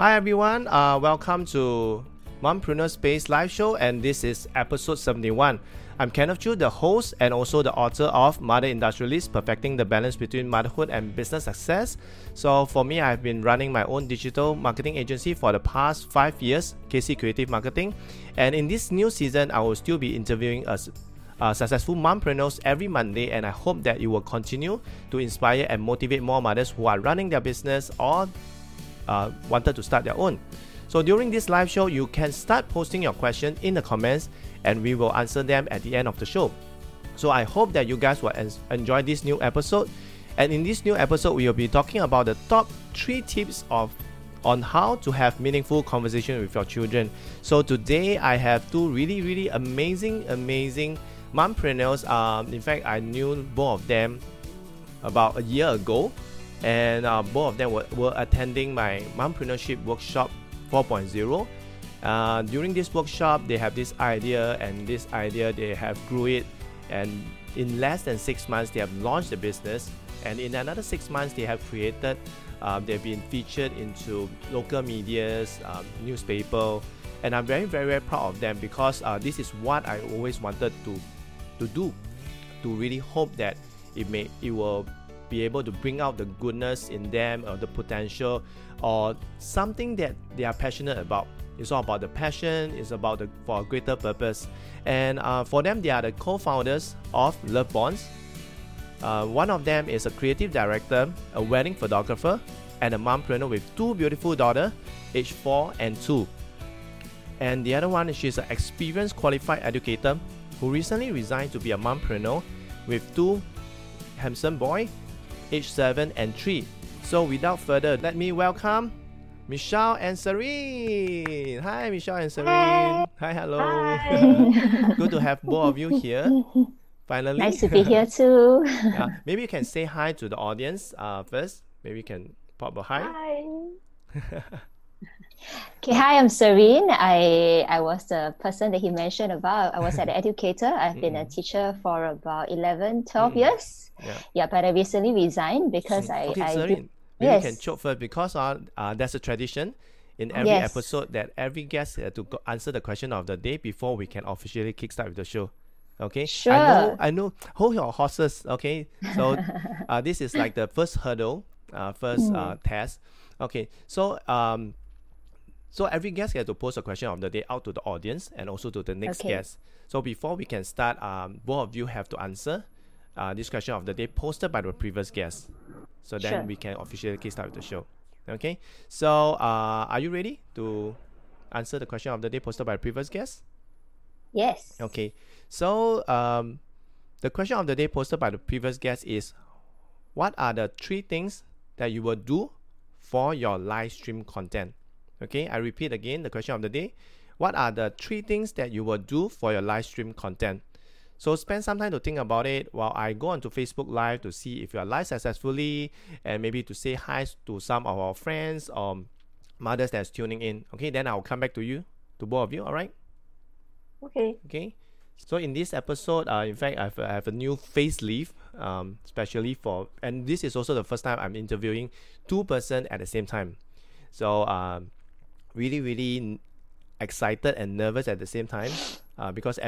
Hi everyone, welcome to Mompreneur Space Live Show, and this is episode 71. I'm Kenneth Chu, the host and also the author of Mother Industrialist, Perfecting the Balance Between Motherhood and Business Success. So for me, I've been running my own digital marketing agency for the past 5 years, KC Creative Marketing. And in this new season, I will still be interviewing successful mompreneurs every Monday, and I hope that you will continue to inspire and motivate more mothers who are running their business or wanted to start their own. So during this live show, you can start posting your question in the comments and we will answer them at the end of the show. So I hope that you guys will enjoy this new episode. And in this new episode, we will be talking about the top 3 tips on how to have meaningful conversation with your children. So today I have 2 really amazing mompreneurs. In fact, I knew both of them about a year ago. And both of them were attending my Mompreneurship Workshop 4.0. During this workshop, they have this idea, and this idea they have grew it, and in less than 6 months they have launched the business, and in another 6 months they have created, they've been featured into local medias, newspaper, and I'm very proud of them because this is what I always wanted to do, to really hope that it will be able to bring out the goodness in them, or the potential, or something that they are passionate about. It's all about the passion, it's about for a greater purpose. And for them, they are the co-founders of Love Bonds. One of them is a creative director, a wedding photographer, and a mompreneur with 2 beautiful daughters, aged 4 and 2. And the other one is she's an experienced qualified educator who recently resigned to be a mompreneur with 2 handsome boys, age 7 and 3. So without further, let me welcome Michelle and Serene. Hi, Michelle and Serene. Hi, hello. Hi. Good to have both of you here. Finally. Nice to be here too. Yeah. Maybe you can say hi to the audience first. Maybe you can pop a hi. Hi. Okay, hi, I'm Serene. I was the person that he mentioned about. I was an educator. I've been a teacher for about 12 years. Yeah, but I recently resigned because Serene, maybe you can choke first because that's a tradition in every episode that every guest has to answer the question of the day before we can officially kickstart with the show. Okay? Sure. I know. Hold your horses, okay? So this is like the first hurdle, test. Okay, so... So every guest has to pose a question of the day out to the audience and also to the next guest. So before we can start, both of you have to answer this question of the day posted by the previous guest. So then we can officially kickstart with the show. Okay. So are you ready to answer the question of the day posted by the previous guest? Yes. Okay. So the question of the day posted by the previous guest is, what are the 3 things that you will do for your live stream content? Okay, I repeat again the question of the day. What are the 3 things that you will do for your live stream content? So spend some time to think about it while I go onto Facebook Live to see if you are live successfully, and maybe to say hi to some of our friends or mothers that's tuning in. Okay, then I'll come back to both of you, all right? Okay. Okay. So in this episode, in fact, I have a new facelift, especially for, and this is also the first time I'm interviewing 2 persons at the same time. So, really excited and nervous at the same time, because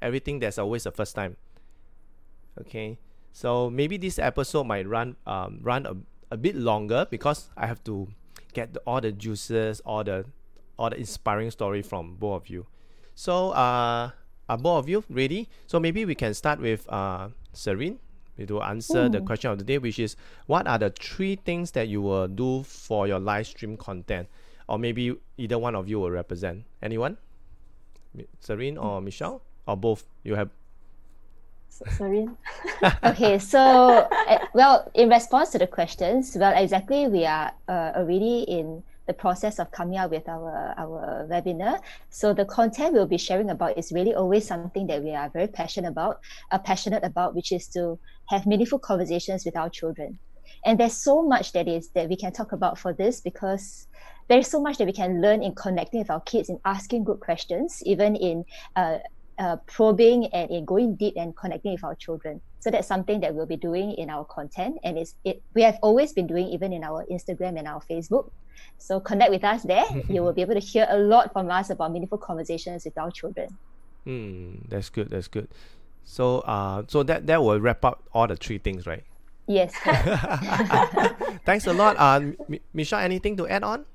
everything there's always a first time. Okay, so maybe this episode might run a bit longer because I have to get all the juices, all the inspiring story from both of you. So are both of you ready? So maybe we can start with Serene to answer the question of the day, which is, what are the 3 things that you will do for your live stream content? Or maybe either one of you will represent. Anyone? Serene or Michelle? Or both? You have... Serene. Okay, so, in response to the questions, exactly, we are already in the process of coming up with our webinar. So the content we'll be sharing about is really always something that we are very passionate about, which is to have meaningful conversations with our children. And there's so much that we can talk about for this, because there's so much that we can learn in connecting with our kids, in asking good questions, even in probing and in going deep and connecting with our children. So that's something that we'll be doing in our content, and we have always been doing, even in our Instagram and our Facebook. So connect with us there. You will be able to hear a lot from us about meaningful conversations with our children. That's good. That's good. So so that will wrap up all the three things, right? Yes. Thanks a lot. Michelle, anything to add on?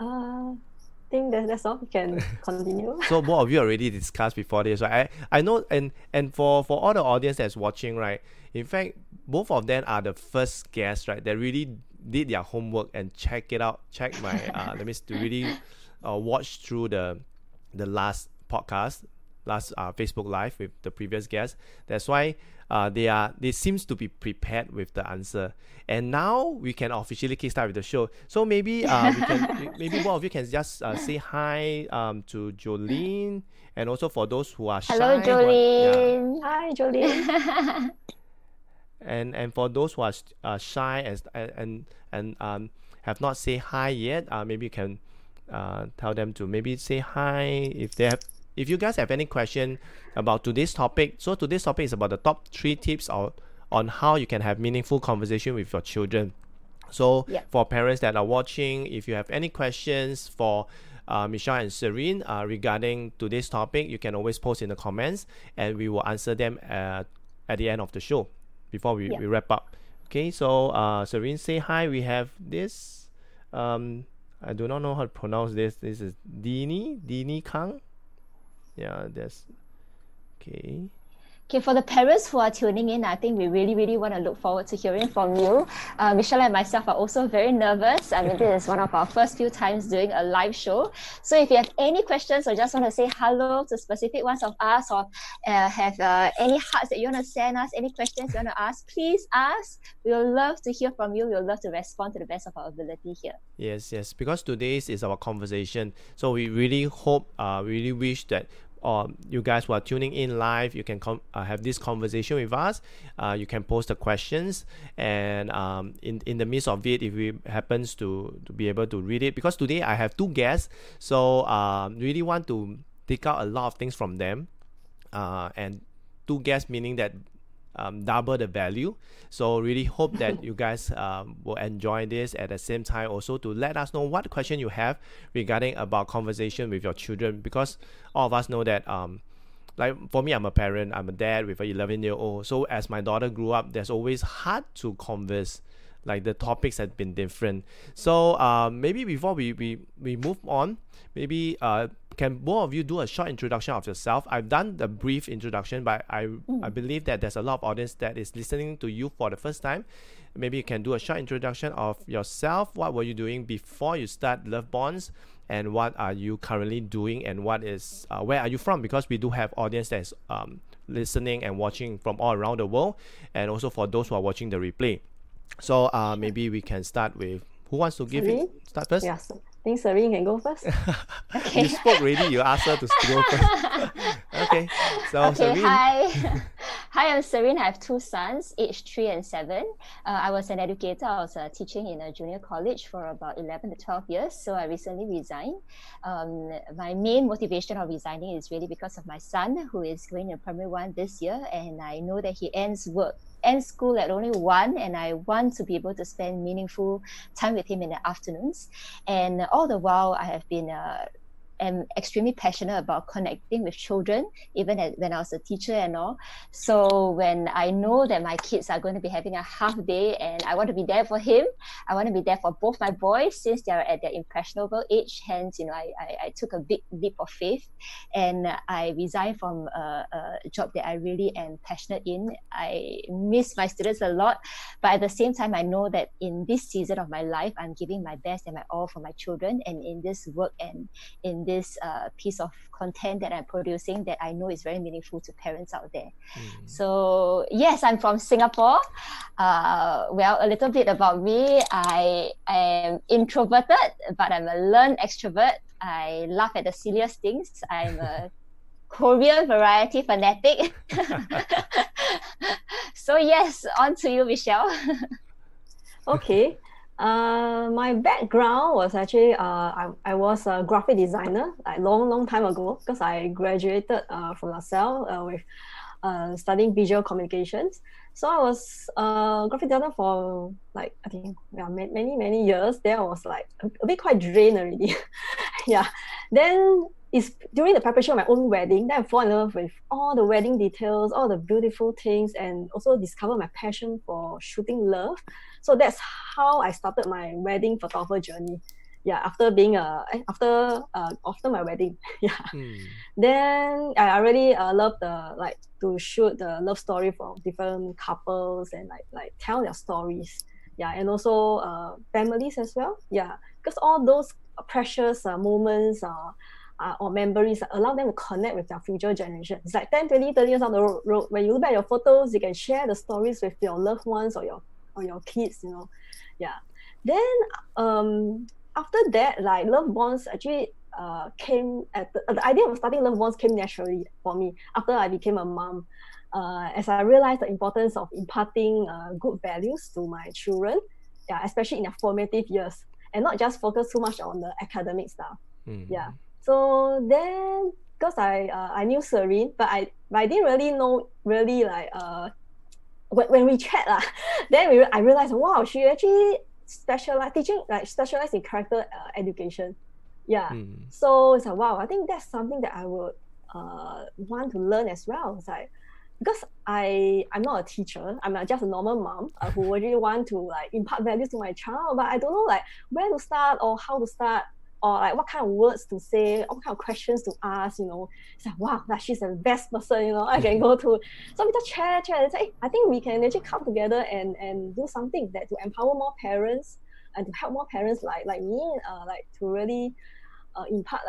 I think that's all. We can continue. So both of you already discussed before this, right? I know, and for all the audience that's watching, right? In fact, both of them are the first guests, right? They really did their homework and check it out. Check my that means to really watch through the last podcast, last Facebook Live with the previous guest. That's why they seems to be prepared with the answer, and now we can officially kickstart with the show. So maybe maybe one of you can just say hi to Jolene, and also for those who are shy. Hello, Jolene. Hi, Jolene. And for those who are shy and have not say hi yet, maybe you can tell them to maybe say hi if they have. If you guys have any question about today's topic, so today's topic is about the top 3 tips on how you can have meaningful conversation with your children. So for parents that are watching, if you have any questions for Michelle and Serene regarding today's topic, you can always post in the comments, and we will answer them at the end of the show before we wrap up. Okay, so Serene, say hi. We have this. I do not know how to pronounce this. This is Dini Kang. Yeah, that's okay. Okay, for the parents who are tuning in, I think we really, really want to look forward to hearing from you. Michelle and myself are also very nervous. I mean, this is one of our first few times doing a live show. So if you have any questions or just want to say hello to specific ones of us, or have any hearts that you want to send us, any questions you want to ask, please ask. We'll love to hear from you. We'll love to respond to the best of our ability here. Yes. Because today's is our conversation. So we really hope, really wish that you guys who are tuning in live, you can have this conversation with us. You can post the questions, and in the midst of it, if we happens to be able to read it, because today I have 2 guests, so really want to take out a lot of things from them, and 2 guests meaning that double the value. So really hope that you guys will enjoy this, at the same time also to let us know what question you have regarding about conversation with your children, because all of us know that like for me, I'm a parent, I'm a dad with an 11-year-old. So as my daughter grew up, there's always hard to converse, like the topics have been different. So maybe before we move on, maybe can both of you do a short introduction of yourself? I've done the brief introduction, but I believe that there's a lot of audience that is listening to you for the first time. Maybe you can do a short introduction of yourself. What were you doing before you start Love Bonds, and what are you currently doing, and what is where are you from? Because we do have audience that is listening and watching from all around the world, and also for those who are watching the replay. So maybe we can start with who wants to give it? Start first. Yes. I think Serene can go first. Okay. You spoke already, you asked her to go first. Okay, so Serene. Hi, I'm Serene. I have 2 sons, aged 3 and 7. I was an educator. I was teaching in a junior college for about 11 to 12 years. So I recently resigned. My main motivation of resigning is really because of my son, who is going to primary 1 this year. And I know that he ends school at only 1, and I want to be able to spend meaningful time with him in the afternoons. And all the while, I have been am extremely passionate about connecting with children, even when I was a teacher and all. So when I know that my kids are going to be having a half day, and I want to be there for him, I want to be there for both my boys, since they are at their impressionable age. Hence, you know, I took a big leap of faith, and I resigned from a job that I really am passionate in. I miss my students a lot, but at the same time, I know that in this season of my life, I'm giving my best and my all for my children, and in this work and in this piece of content that I'm producing, that I know is very meaningful to parents out there. So yes, I'm from Singapore. Well, a little bit about me. I am introverted, but I'm a learned extrovert. I laugh at the silliest things. I'm a Korean variety fanatic. So yes, on to you, Michelle. Okay. My background was actually I was a graphic designer like long time ago, because I graduated from LaSalle with studying visual communications. So I was graphic designer for like I think many years. Then I was like a bit quite drained already. Yeah. Then it's during the preparation of my own wedding, then I fall in love with all the wedding details, all the beautiful things, and also discover my passion for shooting love. So that's how I started my wedding photographer journey. Yeah, after my wedding. Yeah. Then I really love to shoot the love story for different couples and like tell their stories. Yeah, and also families as well. Yeah, because all those precious moments or memories allow them to connect with their future generation. It's like 10, 20, 30 years down the road. When you look at your photos, you can share the stories with your loved ones or your kids, you know. Yeah. Then after that, like Love Bonds actually came at the idea of starting Love Bonds came naturally for me after I became a mom. As I realized the importance of imparting good values to my children, yeah, especially in their formative years, and not just focus too much on the academic stuff. Mm. Yeah. So then, because I knew Serene, but I didn't really know when we chat then I realized, wow, she actually specialized in character education. Yeah. Mm. So it's like, wow, I think that's something that I would want to learn as well. It's like, because I'm not a teacher, I'm just a normal mom who really want to impart values to my child, but I don't know where to start or how to start, or what kind of words to say, what kind of questions to ask, you know. It's like, wow, she's the best person, you know, I can go to. So we just chat, and say, hey, I think we can actually come together and do something that to empower more parents and to help more parents like me, to really impart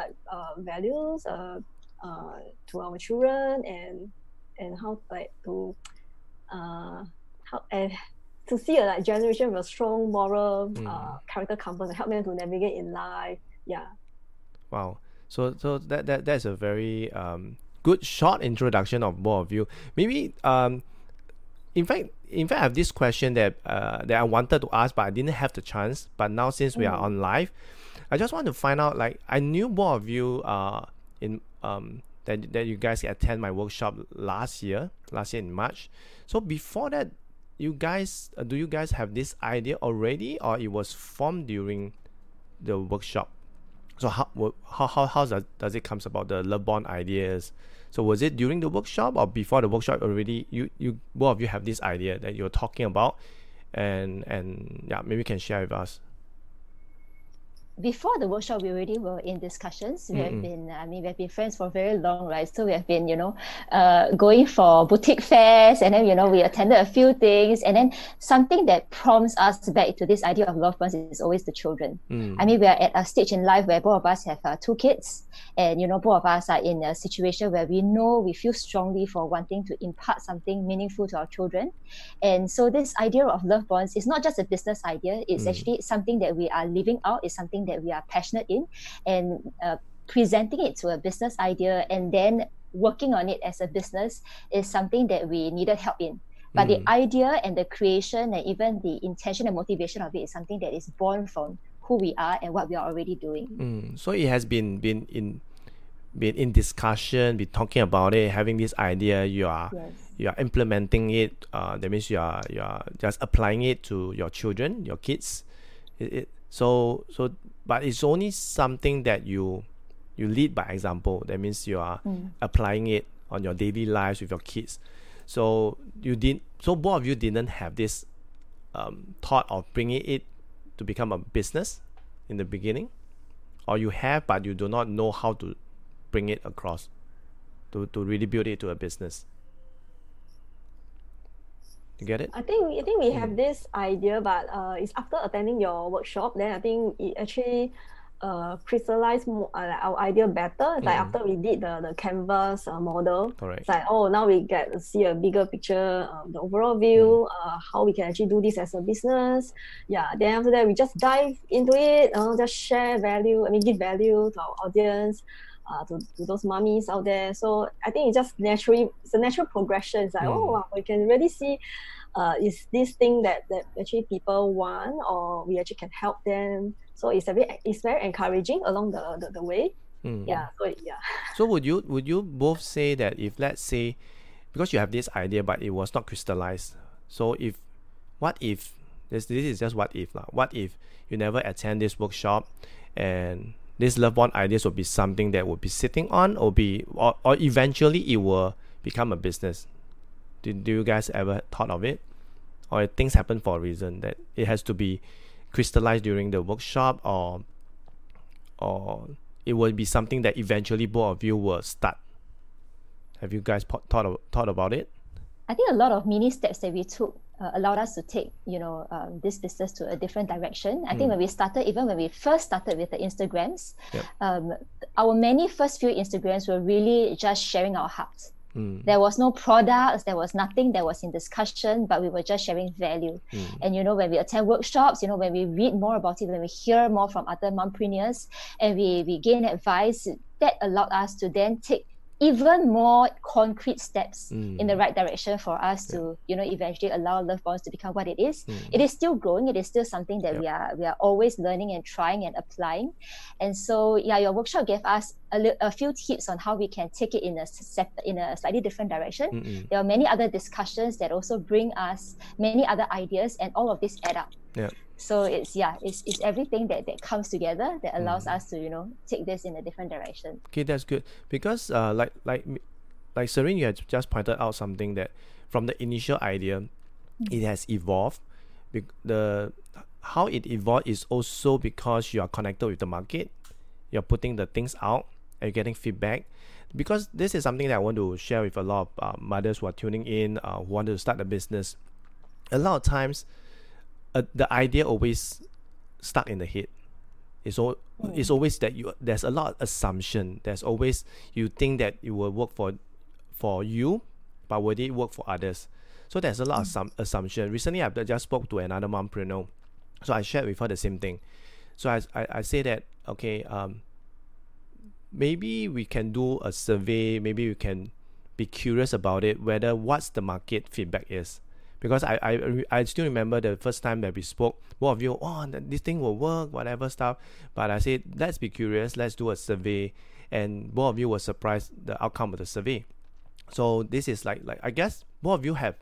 values to our children and how to see a generation with a strong moral character compass and help them to navigate in life. Yeah. Wow. So that's a very good short introduction of both of you. Maybe in fact I have this question that I wanted to ask, but I didn't have the chance. But now since we are on live, I just want to find out, I knew both of you that you guys attend my workshop last year in March. So before that, do you guys have this idea already, or it was formed during the workshop? So how does it come about, the Love Bond ideas? So was it during the workshop or before the workshop already? You both of you have this idea that you're talking about, and yeah, maybe you can share with us. Before the workshop, we already were in discussions. We have been, we have been friends for very long, right? So we have been, going for boutique fairs, and then, we attended a few things. And then something that prompts us back to this idea of Love Bonds is always the children. Mm. We are at a stage in life where both of us have two kids, and, both of us are in a situation where we feel strongly for wanting to impart something meaningful to our children. And so this idea of Love Bonds is not just a business idea. It's actually something that we are living out. It's something that we are passionate in, and presenting it to a business idea and then working on it as a business is something that we needed help in. But the idea and the creation and even the intention and motivation of it is something that is born from who we are and what we are already doing. So it has been in discussion, been talking about it, having this idea. You are implementing it. That means you are just applying it to your children, your kids. So, but it's only something that you lead by example. That means you are applying it on your daily lives with your kids. So both of you didn't have this thought of bringing it to become a business in the beginning, or you have, but you do not know how to bring it across to really build it to a business. You get it? I think we have this idea, but it's after attending your workshop. Then I think it actually crystallized more, our idea better. It's like after we did the canvas model. Correct. It's like, oh, now we get to see a bigger picture, the overall view, how we can actually do this as a business. Yeah. Then after that, we just dive into it. Just share value. Give value to our audience. To those mummies out there. So I think it's just naturally, it's a natural progression. It's like, we can really see is this thing that actually people want, or we actually can help them. So it's very encouraging along the way. Mm. Yeah. So yeah. So would you both say that if, let's say, because you have this idea but it was not crystallized, so what if you never attend this workshop, and this love bond ideas would be something that would be sitting on, or eventually it will become a business? Do you guys ever thought of it? Or things happen for a reason that it has to be crystallized during the workshop, or it will be something that eventually both of you will start? Have you guys thought about it? I think a lot of mini steps that we took allowed us to take, this business to a different direction. I think when we first started with the Instagrams, yep. Our first few Instagrams were really just sharing our hearts. Mm. There was no products, there was nothing that was in discussion, but we were just sharing value. Mm. And, when we attend workshops, when we read more about it, when we hear more from other mompreneurs, and we gain advice, that allowed us to then take even more concrete steps in the right direction for us to, eventually allow Love Bonds to become what it is. Mm. It is still growing. It is still something that we are always learning and trying and applying. And so, your workshop gave us a few tips on how we can take it in a slightly different direction. Mm-mm. There are many other discussions that also bring us many other ideas, and all of this add up. Yeah. So it's everything that comes together that allows us to take this in a different direction. Okay, that's good, because like Serene, you had just pointed out something that from the initial idea, it has evolved. How it evolved is also because you are connected with the market, you're putting the things out, and you're getting feedback. Because this is something that I want to share with a lot of mothers who are tuning in, who want to start a business. A lot of times, the idea always stuck in the head. It's always that there's a lot of assumption. There's always, you think that it will work for you, but will it work for others? So there's a lot of assumption. Recently, I just spoke to another mompreneur, so I shared with her the same thing. So I say that, okay, maybe we can do a survey. Maybe we can be curious about it, whether what's the market feedback is. Because I still remember the first time that we spoke, both of you, this thing will work, whatever stuff. But I said, let's be curious, let's do a survey. And both of you were surprised the outcome of the survey. So this is like I guess both of you have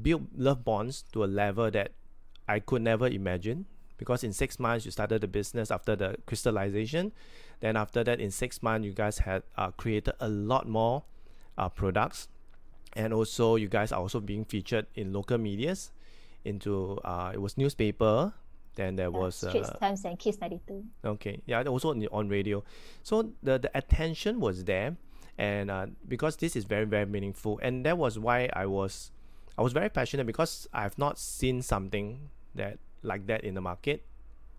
built Love Bonds to a level that I could never imagine. Because in 6 months, you started the business after the crystallization. Then after that, in 6 months, you guys had created a lot more products. And also, you guys are also being featured in local medias. It was newspaper. Then there was Straits Times and Kiss 92. Okay, also on radio. So the attention was there, and because this is very, very meaningful, and that was why I was very passionate, because I have not seen something like that in the market.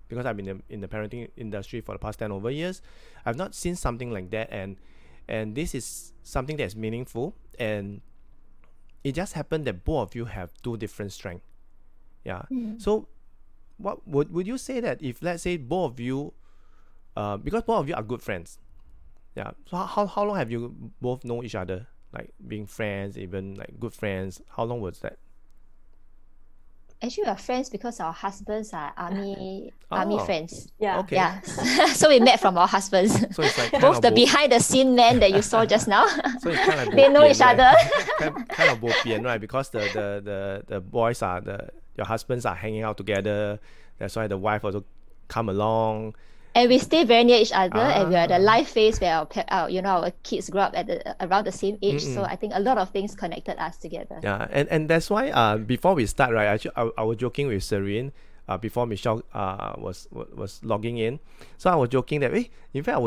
Because I've been in the parenting industry for the past 10 over years, I've not seen something like that, and this is something that's meaningful. And it just happened that both of you have two different strengths. Yeah. Mm-hmm. So what would you say that if, let's say, both of you, because both of you are good friends. Yeah. So how long have you both known each other? Like being friends, even like good friends. How long was that? Actually, we are friends because our husbands are army friends. Yeah. Okay. Yeah. So we met from our husbands. So it's like both the behind the scene men that you saw just now. So it's kind of they know each other. Kind of bo pian, right? Because the boys are your husbands are hanging out together. That's why the wife also come along. And we stay very near each other, and we are the life phase where our kids grew up around the same age. Mm-mm. So I think a lot of things connected us together. Yeah, and that's why before we start, right? Actually, I was joking with Serene before Michelle was logging in. So I was joking that, in fact, I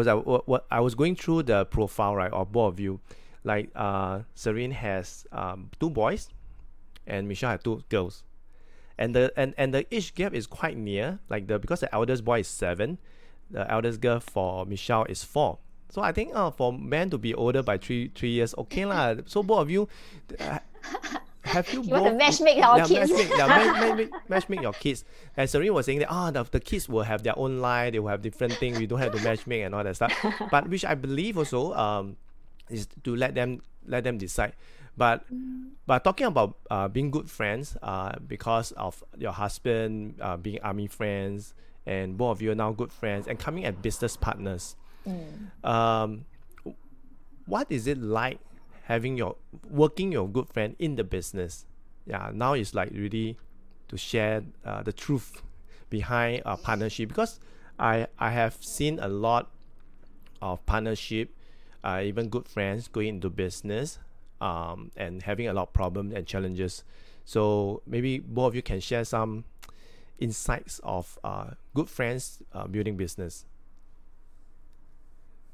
was going through the profile, right, of both of you. Like Serene has two boys, and Michelle had two girls, and the age gap is quite near. Like because the eldest boy is 7. The eldest girl for Michelle is 4. So I think for men to be older by three years, okay lah. So both of you, have you both... You want to matchmake our kids. Matchmake your kids. And Serene was saying that the kids will have their own life, they will have different things, we don't have to matchmake and all that stuff. But which I believe also is to let them decide. But talking about being good friends, because of your husband being army friends, and both of you are now good friends and coming as business partners. What is it like having your good friend in the business? Yeah, now it's like really to share the truth behind our partnership, because I have seen a lot of partnership, even good friends going into business, and having a lot of problems and challenges. So maybe both of you can share some insights of good friends building business.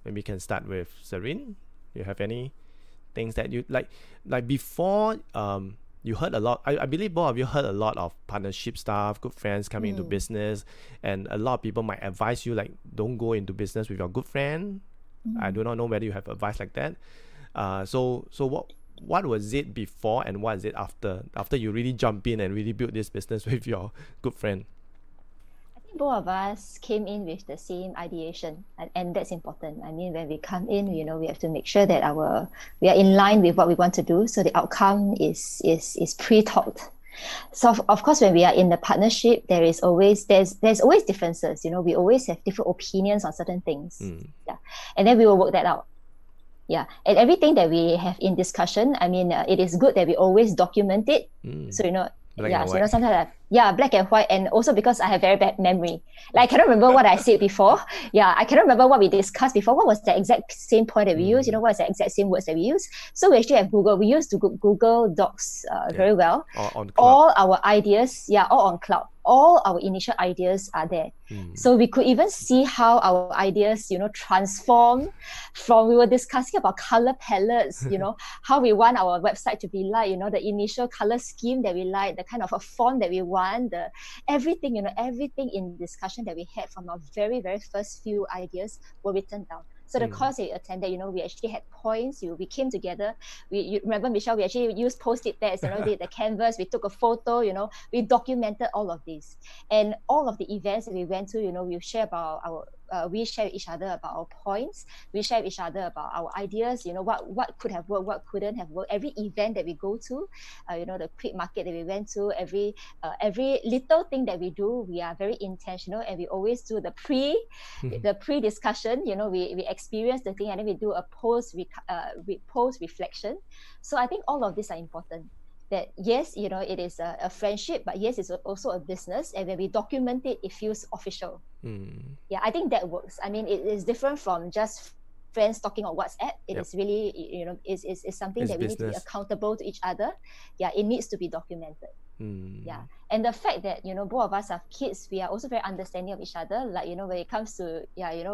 Maybe we can start with Serene. You have any things that you like before? You heard a lot. I believe both of you heard a lot of partnership stuff, good friends coming into business, and a lot of people might advise you like, don't go into business with your good friend. I do not know whether you have advice like that. So what was it before, and what is it after you really jump in and really build this business with your good friend? I think both of us came in with the same ideation, and that's important. I mean, when we come in, we have to make sure that we are in line with what we want to do, so the outcome is pre-thought. So of course, when we are in the partnership, there's always differences. We always have different opinions on certain things. Yeah, and then we will work that out. Yeah, and everything that we have in discussion, I mean, it is good that we always document it. So black and white, and also because I have very bad memory. Like, I cannot remember what I said before. Yeah, I cannot remember what we discussed before. What was the exact same point that we used? What is the exact same words that we use? So we actually have Google. We used to Google Docs very well. All our ideas, all on cloud. All our initial ideas are there. So we could even see how our ideas, transform from, we were discussing about color palettes, how we want our website to be like, the initial color scheme that we like, the kind of a font that we want, everything in discussion that we had from our very, very first few ideas were written down. So the course that you attended, we actually had points. We came together. You remember, Michelle, we actually used Post-it pads, the canvas. We took a photo, we documented all of this. And all of the events that we went to, we share about we share each other about our points. We share each other about our ideas. What could have worked, what couldn't have worked. Every event that we go to, the quick market that we went to, every little thing that we do, we are very intentional, and we always do the pre discussion. We experience the thing, and then we do a post reflection. So I think all of these are important. That yes, it is a friendship, but yes, it's also a business. And when we document it, it feels official. Yeah, I think that works. I mean, it is different from just friends talking on WhatsApp. It is really, it's something that business. We need to be accountable to each other. Yeah, it needs to be documented. Yeah, and the fact that both of us have kids, we are also very understanding of each other. Like when it comes to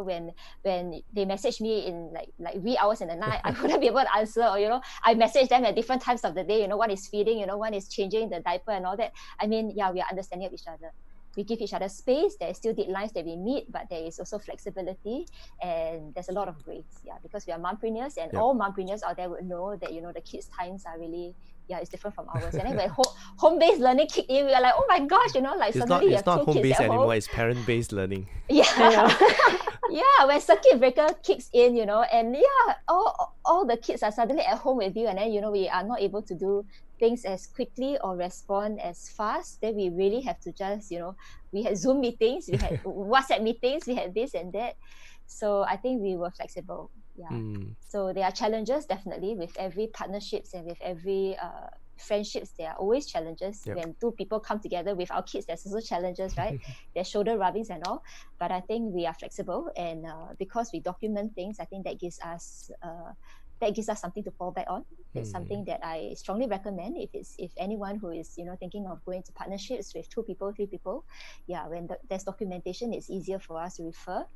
when they message me in like wee hours in the night, I couldn't be able to answer, or I message them at different times of the day. One is feeding, one is changing the diaper and all that. I mean, we are understanding of each other. We give each other space. There is still deadlines that we meet, but there is also flexibility, and there's a lot of grace. Yeah, because we are mompreneurs, and all mompreneurs out there would know that the kids' times are really. Yeah, it's different from ours. And then when home-based learning kicked in, we were like, oh my gosh, suddenly you have two kids at home. It's not home-based anymore, it's parent-based learning. Yeah. When circuit breaker kicks in, and all the kids are suddenly at home with you, and then, we are not able to do things as quickly or respond as fast. Then we really have to just, we had Zoom meetings, we had WhatsApp meetings, we had this and that. So I think we were flexible. Yeah. So there are challenges, definitely, with every partnerships and with every friendships. There are always challenges. When two people come together with our kids, there's also challenges, right? There's shoulder rubbings and all. But I think we are flexible, and because we document things, I think that gives us something to fall back on. It's something that I strongly recommend if anyone who is thinking of going to partnerships with two people, three people. Yeah, when there's documentation, it's easier for us to refer.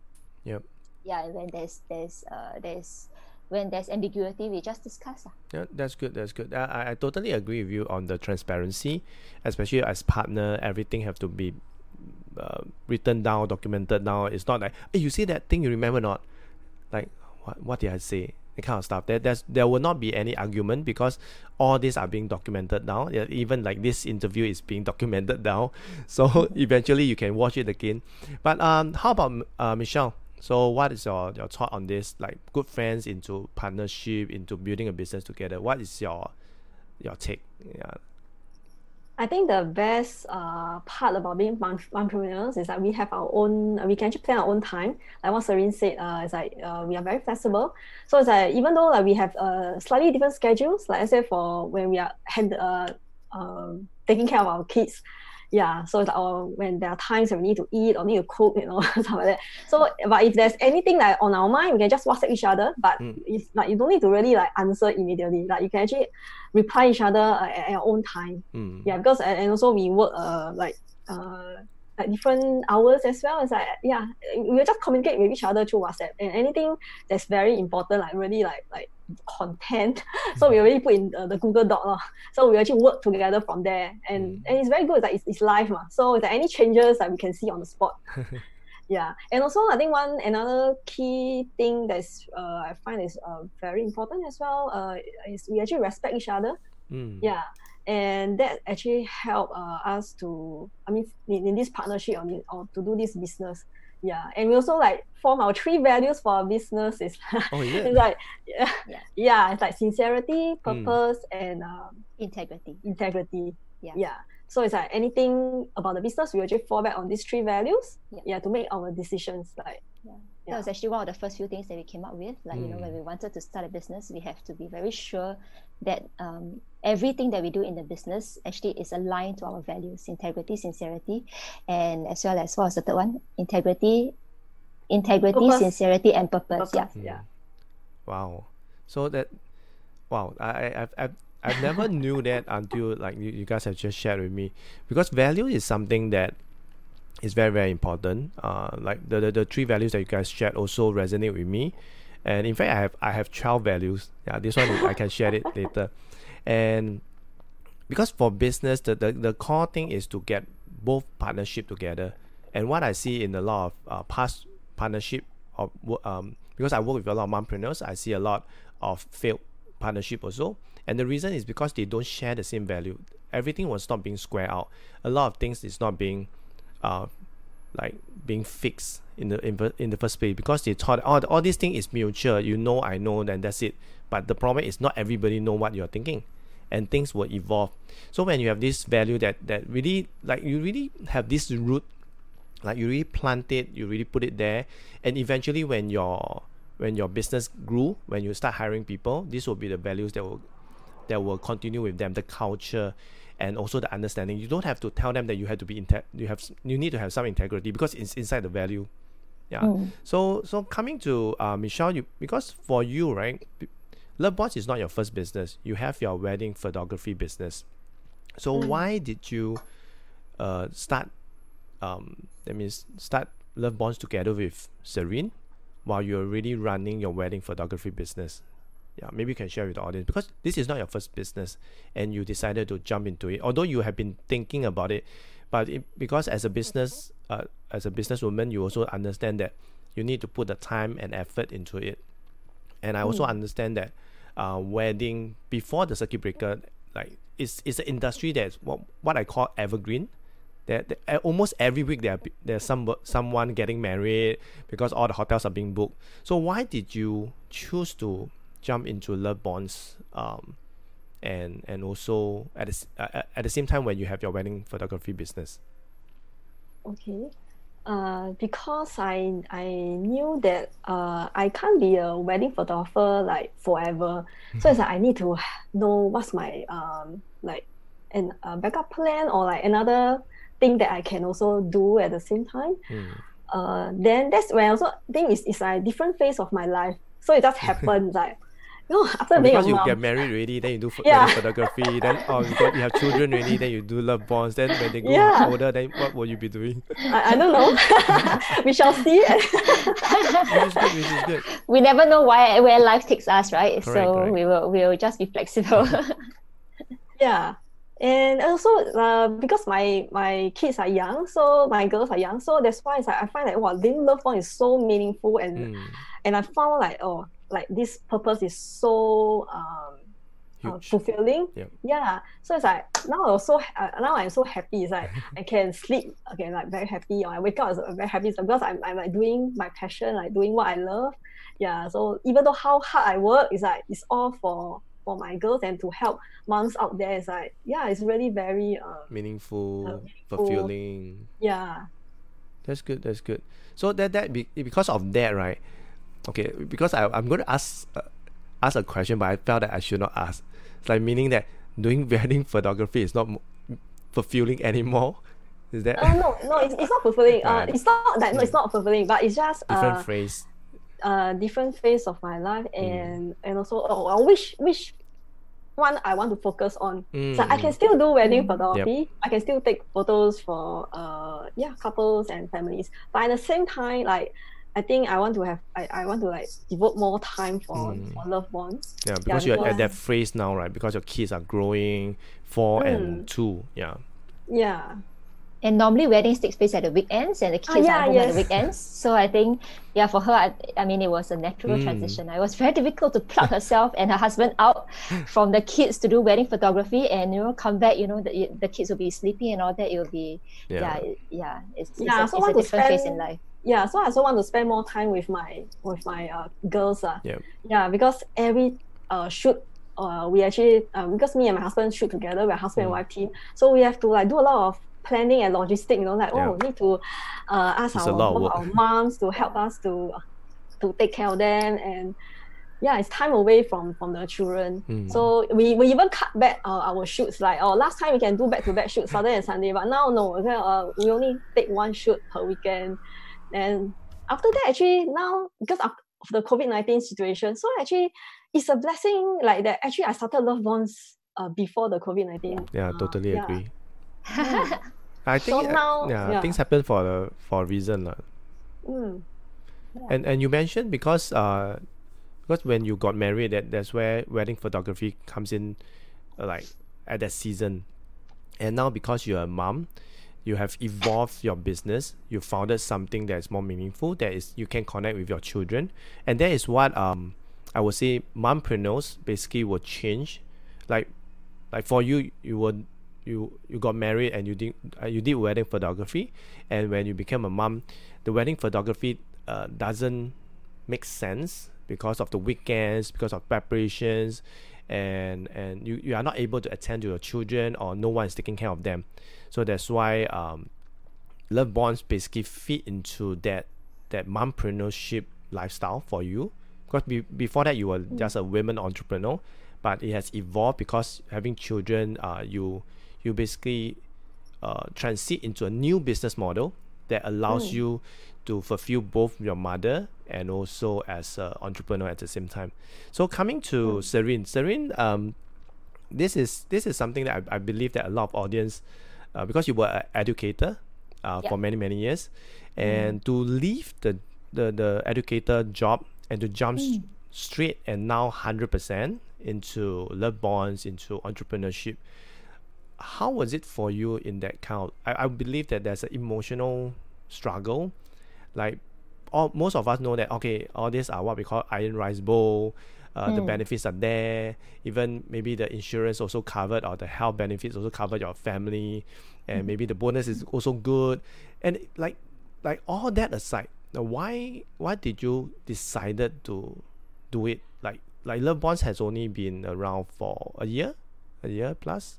Yep. Yeah, and when there's ambiguity, we just discuss. Yeah, that's good. I totally agree with you on the transparency, especially as partner. Everything have to be written down, documented now. It's not like, hey, you see that thing, you remember not? Like, what did I say? That kind of stuff. There will not be any argument because all these are being documented now. Even like this interview is being documented now. So eventually you can watch it again. But how about Michelle? So what is your thought on this, like good friends into partnership, into building a business together? What is your your take? Yeah. I think the best part about being entrepreneurs is that we have our own, we can actually plan our own time. Like what Serene said, it's like we are very flexible. So it's like, even though like we have slightly different schedules, like I said, for when we are taking care of our kids. Yeah, so it's like, oh, when there are times when we need to eat or need to cook, you know, stuff like that. So, but if there's anything like on our mind, we can just WhatsApp each other. But it's like you don't need to really like answer immediately. Like you can actually reply each other at your own time. Yeah, because and also we work like different hours as well. It's like yeah, we just communicate with each other through WhatsApp. And anything that's very important, like really like content, so we already put in the Google Doc lor. So we actually work together from there, and it's very good. Like it's live ma. So if there are any changes that we can see on the spot. Yeah, and also I think another key thing that's I find is very important as well is we actually respect each other. Yeah, and that actually helped us to, I mean, in this partnership or to do this business. Yeah, and we also like form our 3 values for our business. It's like yeah, it's like sincerity, purpose, and integrity. Yeah. Yeah. So it's like anything about the business, we actually fall back on these 3 values. Yeah. Yeah, to make our decisions. Like that was actually one of the first few things that we came up with. Like you know, when we wanted to start a business, we have to be very sure that everything that we do in the business actually is aligned to our values: integrity, sincerity, and as well as what was the third one? Integrity, purpose. Sincerity, and purpose. Yeah. Yeah. Wow. So that, wow, I've never knew that until like you guys have just shared with me, because value is something that is very, very important. Like the 3 values that you guys shared also resonate with me. And in fact, I have 12 values. Yeah, this one I can share it later. And because for business, the core thing is to get both partnership together. And what I see in a lot of past partnership, of, because I work with a lot of mompreneurs, I see a lot of failed partnership also. And the reason is because they don't share the same value. Everything was not being squared out. A lot of things is not being being fixed in the first place, because they thought all this thing is mutual, you know, I know, then that's it. But the problem is not everybody know what you're thinking, and things will evolve. So when you have this value that really, like you really have this root, like you really plant it, you really put it there, and eventually when your business grew, when you start hiring people, this will be the values that will continue with them, the culture. And also the understanding. You don't have to tell them that you have to be you need to have some integrity, because it's inside the value. Yeah. So coming to Michelle, because for you, right, Love Bonds is not your first business. You have your wedding photography business. So why did you start? That means start Love Bonds together with Serene, while you're already running your wedding photography business. Yeah, maybe you can share with the audience, because this is not your first business and you decided to jump into it, although you have been thinking about it. But because as a businesswoman, you also understand that you need to put the time and effort into it. And I also understand that wedding before the circuit breaker, like it's an industry that's what I call evergreen. That almost every week there's someone getting married, because all the hotels are being booked. So why did you choose to jump into Love Bonds, and also at the same time when you have your wedding photography business? Okay, because I knew that I can't be a wedding photographer like forever, so it's like I need to know what's my backup plan, or like another thing that I can also do at the same time. Then that's when I also think it's a different phase of my life, so it just happens like. No, after being a mom, because you get married already, then you do photography, then you have children already, then you do Love Bonds. Then when they go older, then what will you be doing? I don't know. We shall see. Which is good. We never know where life takes us, right? Correct. We will just be flexible. Yeah. And also, because my kids are young, so my girls are young, so that's why it's like I find that doing Love Bond is so meaningful, and I found like this purpose is so fulfilling. Yeah. So it's like now I'm so happy. It's like I can sleep again, like very happy, or I wake up very happy, because I'm like doing my passion, like doing what I love. Yeah. So even though how hard I work, it's all for for my girls and to help moms out there is like, yeah, it's really very meaningful, fulfilling. Yeah. That's good. So because of that, right? Okay, because I'm going to ask a question, but I felt that I should not ask. It's like meaning that doing wedding photography is not fulfilling anymore. Is that? No, it's not fulfilling. It's not fulfilling, but it's just different phase. Different phase of my life, and also which one I want to focus on. So I can still do wedding photography. Yep. I can still take photos for couples and families. But at the same time, like, I think I want to have devote more time for Love Bonds. Yeah, because you're at that phase now, right? Because your kids are growing 4 and 2. Yeah. Yeah. And normally weddings takes place at the weekends, and the kids are home at the weekends. So I think, for her, I mean, it was a natural transition. It was very difficult to pluck herself and her husband out from the kids to do wedding photography, and come back. The kids will be sleepy and all that. It will be It's a different phase in life. Yeah, so I also want to spend more time with my girls. Because every shoot. We actually because me and my husband shoot together, we're husband and wife team. So we have to do a lot of planning and logistics, need to ask our moms to help us to take care of them, and it's time away from the children. So we even cut back our shoots, like last time we can do back-to-back shoots Saturday and Sunday, but now no, we only take one shoot per weekend. And after that, actually now, because of the COVID-19 situation, so actually it's a blessing like that. Actually, I started Love Bonds before the COVID-19. Yeah, totally agree. I think things happen for a reason. And you mentioned because when you got married, that's where wedding photography comes in, like at that season. And now, because you're a mom, you have evolved your business. You founded something that is more meaningful, that is you can connect with your children. And that is what I would say mompreneurs basically will change. Like for you, you got married and you did wedding photography, and when you became a mom, the wedding photography doesn't make sense because of the weekends, because of preparations, and you are not able to attend to your children, or no one is taking care of them. So that's why Love Bonds basically fit into that mompreneurship lifestyle for you. Because before that, you were just a women entrepreneur, but it has evolved because having children, you basically transit into a new business model that allows you to fulfill both your mother and also as an entrepreneur at the same time. So coming to Serene, this is something that I believe that a lot of audience, because you were an educator for many years, and to leave the educator job and to jump straight and now 100% into Love Bonds, into entrepreneurship. How was it for you in that count? I believe that there's an emotional struggle. Like most of us know that, okay, all these are what we call iron rice bowl. The benefits are there. Even maybe the insurance also covered, or the health benefits also covered your family. And maybe the bonus is also good. And like all that aside, now why did you decided to do it? Like Love Bonds has only been around for a year plus.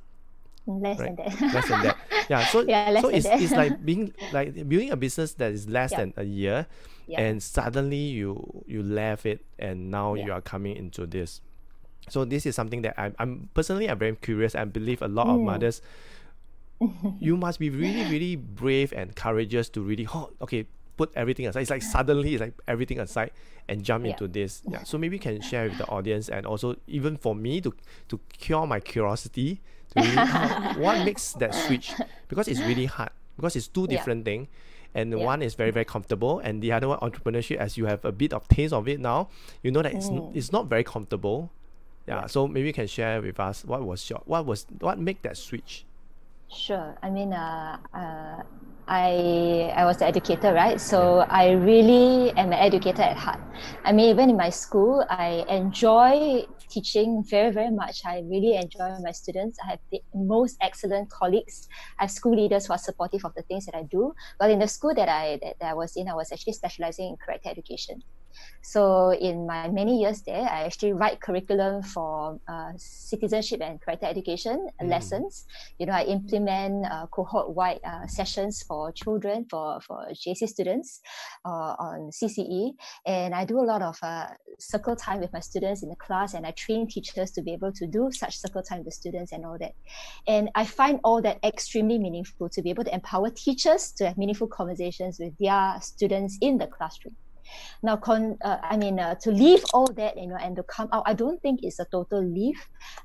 Less right? than that. Less than that. Yeah. So so it's like being building a business that is less than a year, and suddenly you left it, and now you are coming into this. So this is something that I'm personally very curious, and believe a lot of mothers. You must be really really brave and courageous to really put everything aside. It's like suddenly it's like everything aside and jump into this. Yeah. So maybe you can share with the audience, and also even for me to cure my curiosity. What makes that switch? Because it's really hard, because it's two different things, and one is very very comfortable, and the other one, entrepreneurship, as you have a bit of taste of it now, you know that it's not very comfortable. So maybe you can share with us what made that switch. Sure. I mean, I was an educator, right? So I really am an educator at heart. I mean, even in my school, I enjoy teaching very, very much. I really enjoy my students. I have the most excellent colleagues. I have school leaders who are supportive of the things that I do. But in the school that I was in, I was actually specializing in character education. So in my many years there, I actually write curriculum for citizenship and character education lessons. You know, I implement cohort-wide sessions for children, for JC students on CCE. And I do a lot of circle time with my students in the class, and I train teachers to be able to do such circle time with students and all that. And I find all that extremely meaningful, to be able to empower teachers to have meaningful conversations with their students in the classroom. Now, to leave all that, you know, and to come out, I don't think it's a total leave.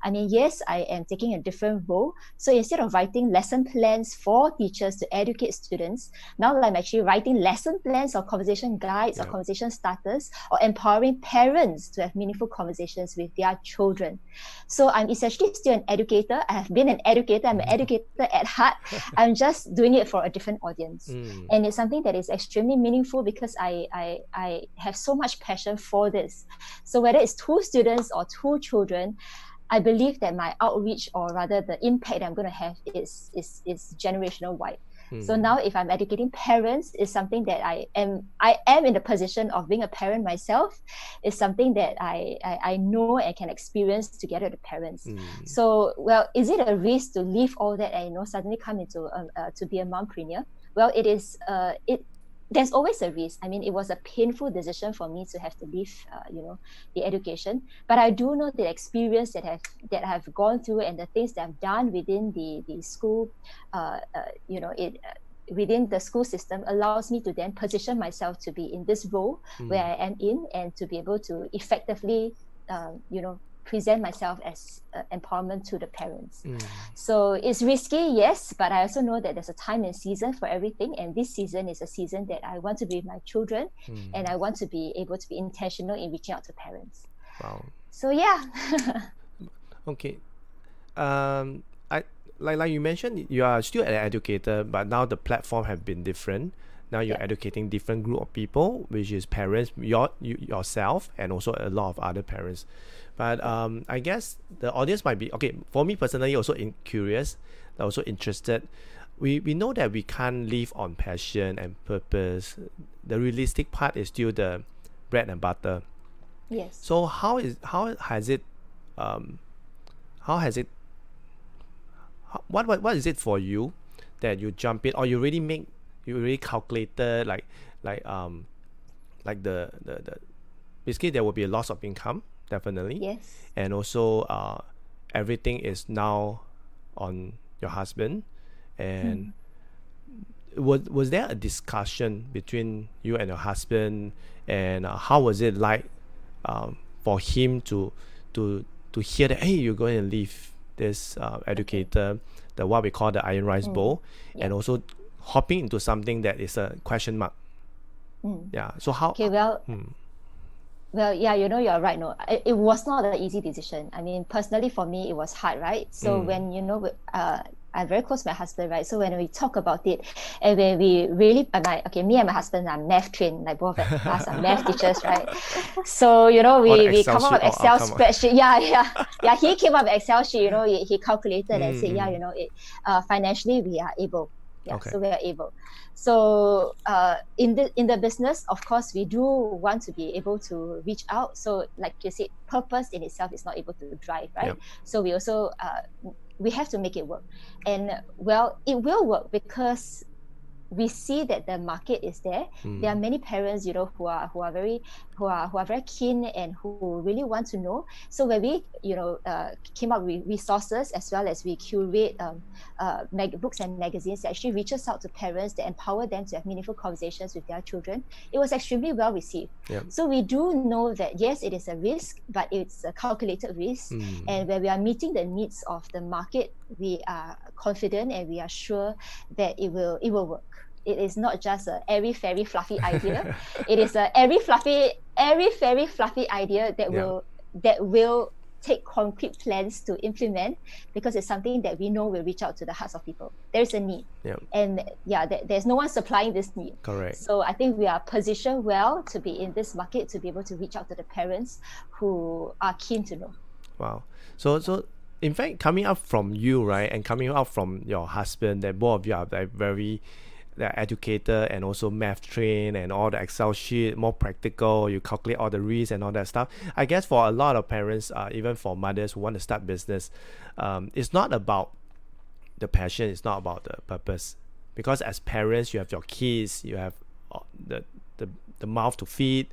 I mean, yes, I am taking a different role. So instead of writing lesson plans for teachers to educate students, now I'm actually writing lesson plans or conversation guides or conversation starters, or empowering parents to have meaningful conversations with their children. So I'm essentially still an educator. I have been an educator. I'm an educator at heart. I'm just doing it for a different audience. And it's something that is extremely meaningful because I have so much passion for this. So whether it's 2 students or 2 children, I believe that my outreach, or rather the impact that I'm going to have, is generational wide. So now if I'm educating parents, it's something that I am in the position of being a parent myself. It's something that I know and can experience together with parents. So, well, is it a risk to leave all that and, you know, suddenly come into to be a mompreneur? Well, it is. There's always a risk. I mean, it was a painful decision for me to have to leave, the education. But I do know the experience that I've gone through and the things that I've done within the school, within the school system, allows me to then position myself to be in this role where I am in, and to be able to effectively, present myself as empowerment to the parents. So it's risky, yes, but I also know that there's a time and season for everything, and this season is a season that I want to be with my children, and I want to be able to be intentional in reaching out to parents. Wow. So yeah. Okay. I like you mentioned, you are still an educator, but now the platform have been different. Now you're educating different group of people, which is parents, yourself, and also a lot of other parents. But I guess the audience might be, okay, for me personally, also curious, also interested. We know that we can't live on passion and purpose. The realistic part is still the bread and butter. Yes. So what is it for you that you jump in, or you really make? You really calculated like the basically there will be a loss of income, definitely. Yes. And also everything is now on your husband. And was there a discussion between you and your husband, and how was it like for him to hear that, hey, you're going to leave this educator, the what we call the iron rice bowl, and also hopping into something that is a question mark. Yeah. So how? Okay. Well. Well, yeah. You know, you're right. No, it was not an easy decision. I mean, personally, for me, it was hard. Right. So when I'm very close to my husband, right? So when we talk about it, and when we really, me and my husband are math trained, like both of us are math teachers, right? So, you know, we come up with Excel spreadsheet. Yeah. He came up with Excel sheet, you know, he calculated and said, financially we are able. Yeah, okay. So we are able. So in the business, of course, we do want to be able to reach out. So like you said, purpose in itself is not able to drive, right? Yep. So we also we have to make it work. And well, it will work because we see that the market is there. There are many parents, you know, who are very keen and who really want to know. So when we, came up with resources, as well as we curate books and magazines that actually reaches out to parents, that empower them to have meaningful conversations with their children, it was extremely well received. Yep. So we do know that, yes, it is a risk, but it's a calculated risk. And when we are meeting the needs of the market, we are confident and we are sure that it will work. It is not just an airy-fairy fluffy idea. It is an airy-fairy fluffy idea that will take concrete plans to implement, because it's something that we know will reach out to the hearts of people. There is a need. Yep. And there's no one supplying this need. Correct. So I think we are positioned well to be in this market, to be able to reach out to the parents who are keen to know. Wow. So in fact, coming up from you, right, and coming out from your husband, that both of you are like very the educator and also math trained and all the Excel sheet, more practical, you calculate all the risks and all that stuff. I guess for a lot of parents, even for mothers who want to start business, it's not about the passion, it's not about the purpose. Because as parents, you have your kids, you have the mouth to feed.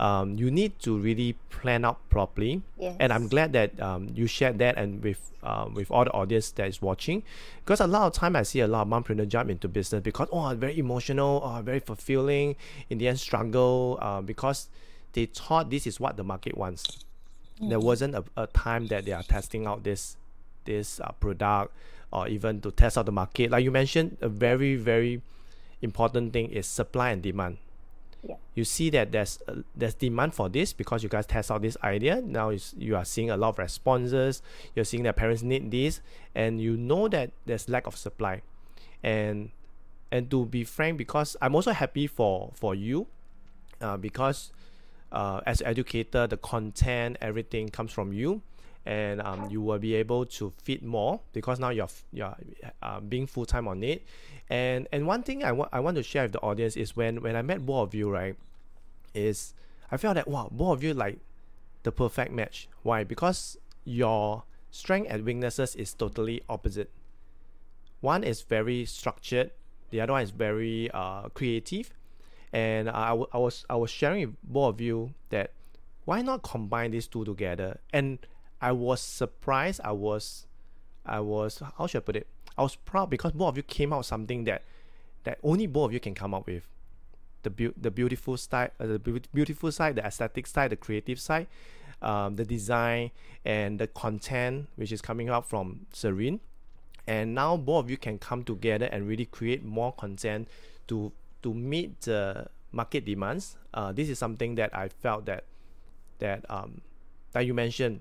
You need to really plan out properly. Yes. And I'm glad that you shared that and with all the audience that is watching. Because a lot of time I see a lot of mompreneurs jump into business because, very emotional, very fulfilling, in the end struggle, because they thought this is what the market wants. Mm. There wasn't a time that they are testing out this product or even to test out the market. Like you mentioned, a very, very important thing is supply and demand. Yeah. You see that there's demand for this because you guys test out this idea. Now you are seeing a lot of responses. You're seeing that parents need this, and you know that there's lack of supply. And to be frank, because I'm also happy for you, because as an educator, the content, everything comes from you, and you will be able to feed more because now you're being full time on it. And one thing I want to share with the audience is when I met both of you, right, is I felt that, both of you like the perfect match. Why? Because your strength and weaknesses is totally opposite. One is very structured. The other one is very creative. And I was sharing with both of you that why not combine these two together? And I was surprised. I was how should I put it? I was proud because both of you came out with something that only both of you can come up with. The beautiful side, the aesthetic side, the creative side, the design and the content, which is coming up from Serene. And now both of you can come together and really create more content to meet the market demands. This is something that I felt that that you mentioned.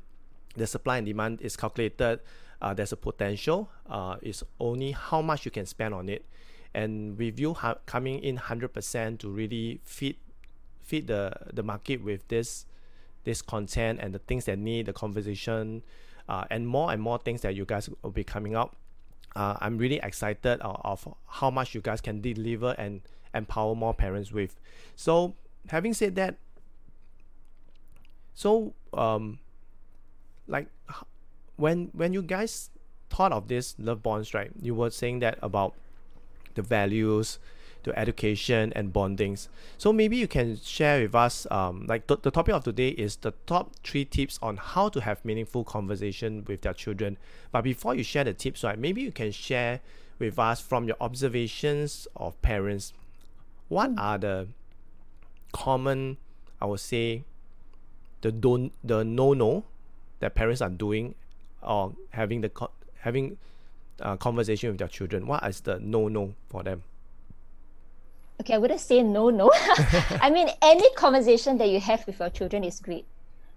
The supply and demand is calculated. There's a potential. It's only how much you can spend on it. And with you coming in 100% to really feed the market with this content and the things that need the conversation, and more things that you guys will be coming up. I'm really excited of how much you guys can deliver and empower more parents with. So having said that, like when you guys thought of this Love Bonds, right, you were saying that about the values, the education and bondings. So maybe you can share with us, like the topic of today is the top 3 tips on how to have meaningful conversation with their children. But before you share the tips, right, maybe you can share with us from your observations of parents, what are the common, I would say, the no-no that parents are doing or having conversation with their children? What is the no-no for them? Okay, I wouldn't say no. I mean, any conversation that you have with your children is great.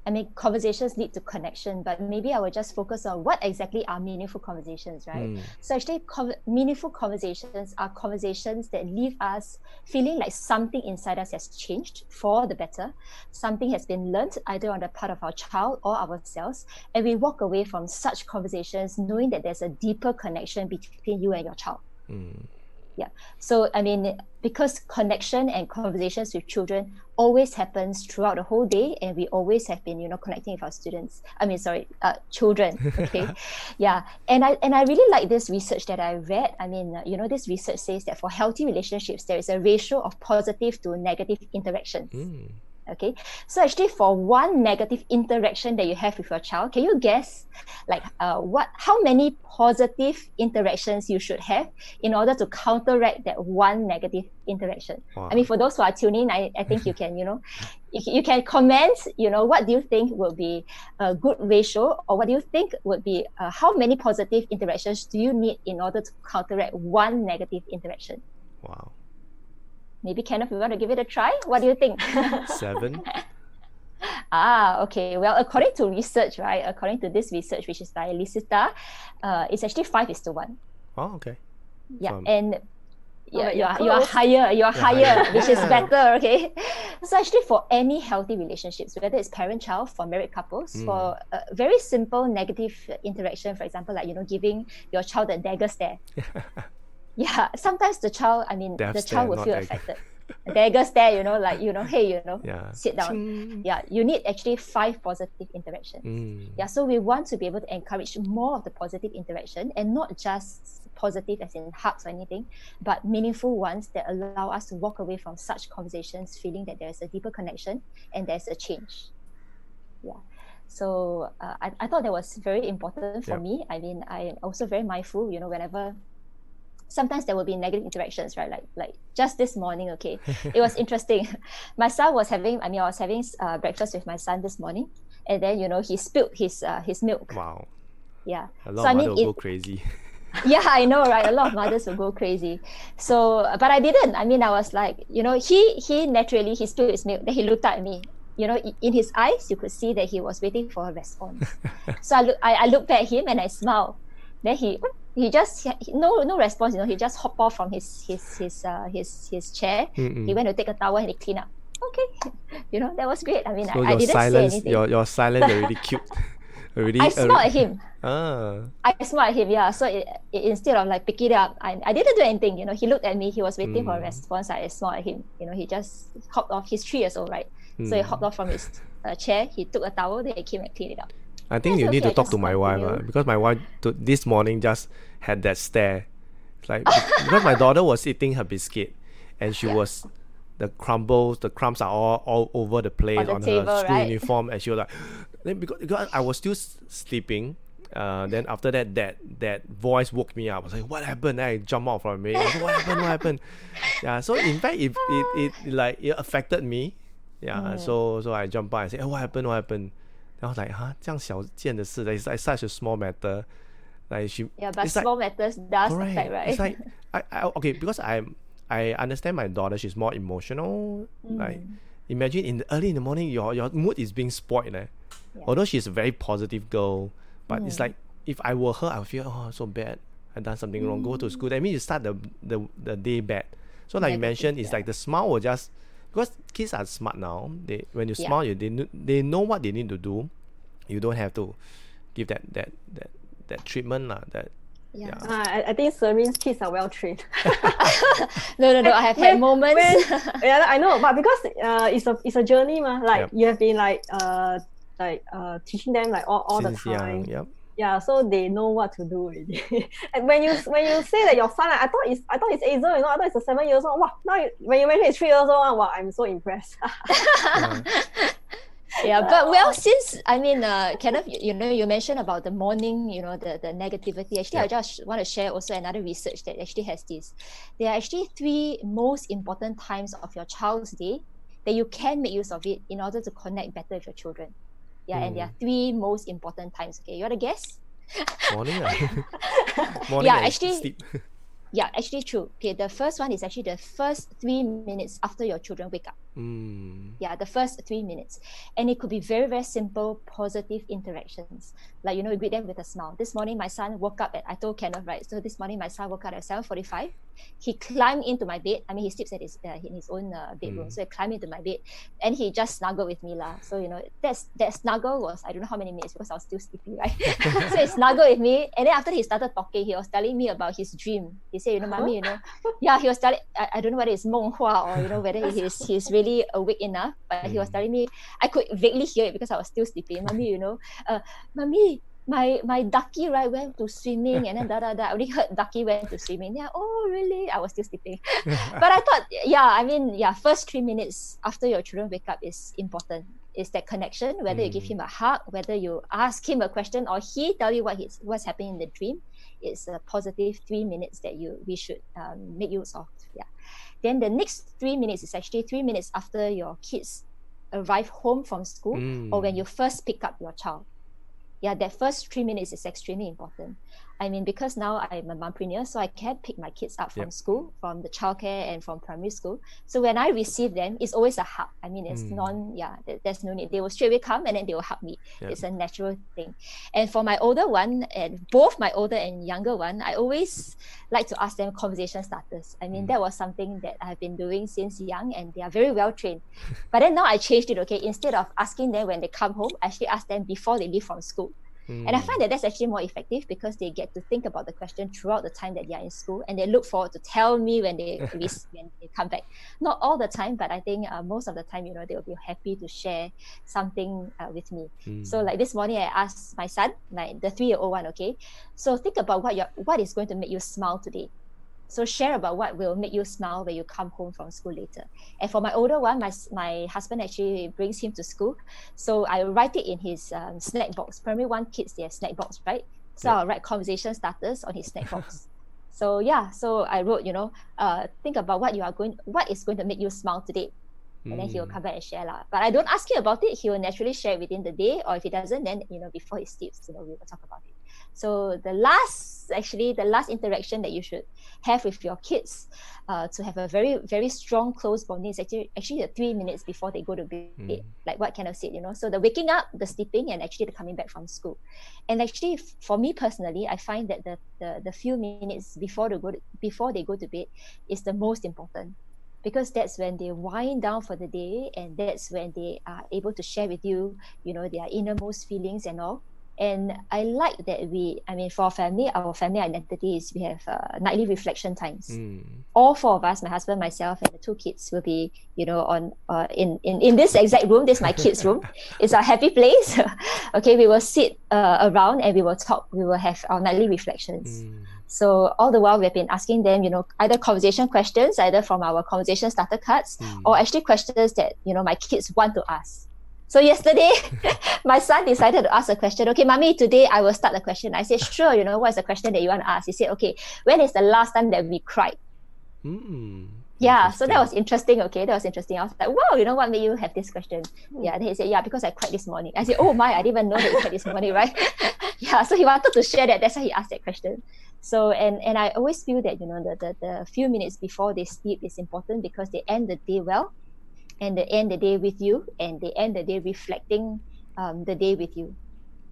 I mean, conversations lead to connection, but maybe I would just focus on what exactly are meaningful conversations, right? Mm. So actually, meaningful conversations are conversations that leave us feeling like something inside us has changed for the better. Something has been learned either on the part of our child or ourselves. And we walk away from such conversations knowing that there's a deeper connection between you and your child. Mm. Yeah. So, I mean, because connection and conversations with children always happens throughout the whole day, and we always have been, connecting with our children. Okay. Yeah. And I really like this research that I read. I mean, this research says that for healthy relationships, there is a ratio of positive to negative interactions. Mm. Okay. So actually, for one negative interaction that you have with your child, can you guess like how many positive interactions you should have in order to counteract that one negative interaction? Wow. I mean, for those who are tuning in, I think you can, you can comment, what do you think would be a good ratio, or what do you think would be how many positive interactions do you need in order to counteract one negative interaction? Wow. Maybe, Kenneth, we want to give it a try. What do you think? 7. Okay. Well, according to research, right? According to this research, which is by Lisita, it's actually 5:1. Oh, okay. Yeah, you are higher, which is better. Okay, so actually, for any healthy relationships, whether it's parent-child, for married couples, for a very simple negative interaction, for example, like giving your child a dagger stare. Yeah, sometimes the child, I mean, the child will feel affected. Dagger stare, hey, sit down. Yeah, you need actually 5 positive interactions. Yeah, so we want to be able to encourage more of the positive interaction, and not just positive as in hugs or anything, but meaningful ones that allow us to walk away from such conversations feeling that there's a deeper connection and there's a change. Yeah. So I thought that was very important for me. I mean, I'm also very mindful, whenever sometimes there will be negative interactions, right? Like just this morning, okay, it was interesting. My son was having, I was having breakfast with my son this morning, and then, he spilled his milk. Wow. Yeah. A lot of mothers will go crazy. Yeah, I know, right? A lot of mothers will go crazy. So, but I didn't. I mean, I was like, he naturally, he spilled his milk. Then he looked at me. In his eyes, you could see that he was waiting for a response. So I looked back at him and I smiled. Then he just no response. He just hopped off from his chair. Mm-mm. He went to take a towel and he cleaned up. Okay, that was great. I mean, so I didn't silence, say anything. Your silence already cute. Already, I smiled at him. I smiled at him. Yeah. So it, instead of like picking it up, I didn't do anything. He looked at me. He was waiting for a response. I smiled at him. He just hopped off. He's 3 years old, right? So he hopped off from his chair. He took a towel. Then he came and cleaned it up. I think you need to talk to my wife because my wife this morning just had that stare. It's like because my daughter was eating her biscuit and she was the crumbs are all over the place on her table, school uniform, and she was like then because I was still sleeping. Then after that voice woke me up. I was like, what happened? And I jumped out from me. I was like, what happened? Yeah, so in fact it affected me. Yeah. So I jumped out and said, oh, what happened? I was like, huh? 这样小件的事, it's like such a small matter. Like but small matters does affect, right? It's like, because I understand my daughter, she's more emotional. Like, imagine early in the morning, your mood is being spoiled. Eh? Yeah. Although she's a very positive girl, but it's like, if I were her, I would feel, so bad. I've done something wrong. Go to school. That means you start the day bad. So like you mentioned, it's like the smile will just... Because kids are smart now. When you smile, they know what they need to do. You don't have to give that treatment. I think Serene's kids are well trained. No. I have had moments. I know, but because it's a journey, ma. You have been teaching them all since the time. Young, yeah, so they know what to do already. And when you say that your son, I thought it's 8 years old, I thought it's a 7 years old. Wow, now when you mention it's 3 years old, wow, I'm so impressed. Yeah, but since Kenneth, you mentioned about the morning, the negativity. Actually, I just want to share also another research that actually has this. There are actually 3 most important times of your child's day that you can make use of it in order to connect better with your children. Yeah, and there are 3 most important times. Okay, you want to guess? Morning. Yeah, actually. Sleep. Yeah, actually true. Okay, the first one is actually the first 3 minutes after your children wake up. Yeah, the first 3 minutes, and it could be very, very simple positive interactions. Like you greet them with a smile. This morning, my son woke up at. I told Kenneth, right? So this morning, my son woke up at 7:45. He climbed into my bed. I mean, he sleeps at his own bedroom. So he climbed into my bed, and he just snuggled with me, lah. So that snuggle was I don't know how many minutes because I was still sleepy, right? So he snuggled with me, and then after he started talking, he was telling me about his dream. He said, mommy, yeah, he was telling. I don't know whether it's Monghua or whether he's really awake enough, but he was telling me. I could vaguely hear it because I was still sleeping. Mommy, mommy. My ducky right went to swimming and then I already heard ducky went to swimming. Yeah, oh really? I was still sleeping. But I thought, first 3 minutes after your children wake up is important. It's that connection, whether you give him a hug, whether you ask him a question or he tell you what's happening in the dream. It's a positive 3 minutes that we should make use of. Yeah. Then the next 3 minutes is actually 3 minutes after your kids arrive home from school or when you first pick up your child. Yeah, that first 3 minutes is extremely important. I mean, because now I'm a mompreneur, so I can pick my kids up from school, from the childcare and from primary school. So when I receive them, it's always a hug. I mean, it's there's no need. They will straight away come and then they will hug me. Yeah. It's a natural thing. And for my older one, and both my older and younger one, I always like to ask them conversation starters. I mean, that was something that I've been doing since young and they are very well trained. But then now I changed it, okay? Instead of asking them when they come home, I actually ask them before they leave from school. And I find that that's actually more effective because they get to think about the question throughout the time that they are in school, and they look forward to tell me when they when they come back. Not all the time, but I think most of the time, you know, they will be happy to share something with me. So like this morning, I asked my son, the 3-year-old one, okay, so think about what is going to make you smile today. So share about what will make you smile when you come home from school later. And for my older one, my husband actually brings him to school. So I write it in his snack box. Primary one kids, they have snack box, right? So I'll write conversation starters on his snack box. So yeah, so I wrote, you know, think about what is going to make you smile today. And then he will come back and share lah. But I don't ask him about it. He will naturally share within the day, or if he doesn't, then, you know, before he sleeps, you know, we will talk about it. So the last interaction that you should have with your kids to have a very, very strong close bonding is actually the 3 minutes before they go to bed. Like what Kenneth said, you know, so the waking up, the sleeping, and actually the coming back from school. And actually, for me personally, I find that the few minutes before they go to bed is the most important, because that's when they wind down for the day, and that's when they are able to share with you, you know, their innermost feelings and all. And I like that for our family identity is we have nightly reflection times. All four of us, my husband, myself, and the 2 kids will be, you know, on in this exact room. This is my kids' room. It's our happy place. Okay, we will sit around and we will talk. We will have our nightly reflections. So all the while we've been asking them, you know, either conversation questions, either from our conversation starter cards, or actually questions that, you know, my kids want to ask. So yesterday, my son decided to ask a question. Okay, mommy, today I will start the question. I said, sure, you know, what's the question that you want to ask? He said, okay, when is the last time that we cried? Yeah, so that was interesting. Okay, that was interesting. I was like, wow, you know, what made you have this question? Yeah, then he said, yeah, because I cried this morning. I said, oh my, I didn't even know that you cried this morning, right? Yeah, so he wanted to share that. That's why he asked that question. So, and I always feel that, you know, the few minutes before they sleep is important because they end the day well. And they end the day with you, and they end the day reflecting the day with you.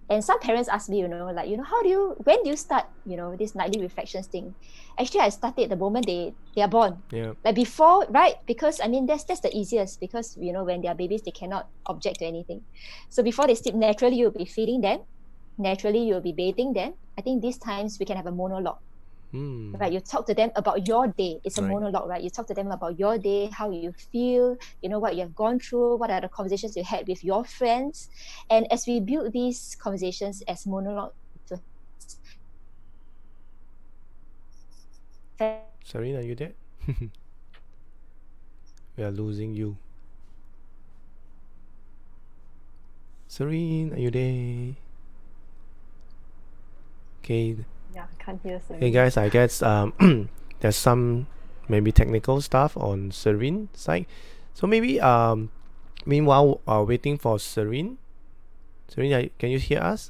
And some parents ask me, you know, like, you know, when do you start, you know, this nightly reflections thing? Actually, I started the moment they are born. Yeah. Like before, right? Because, I mean, that's the easiest because, you know, when they are babies, they cannot object to anything. So before they sleep, naturally, you'll be feeding them. Naturally, you'll be bathing them. I think these times we can have a monologue. Right, you talk to them about your day. It's a monologue, right? You talk to them about your day, how you feel, you know, what you have gone through, what are the conversations you had with your friends. And as we build these conversations as monologue to... Serene, are you there? We are losing you. Serene, are you there? Okay. Yeah, I can't hear Serene. Hey guys, I guess there's some maybe technical stuff on Serene's side. So maybe meanwhile waiting for Serene. Serene, can you hear us?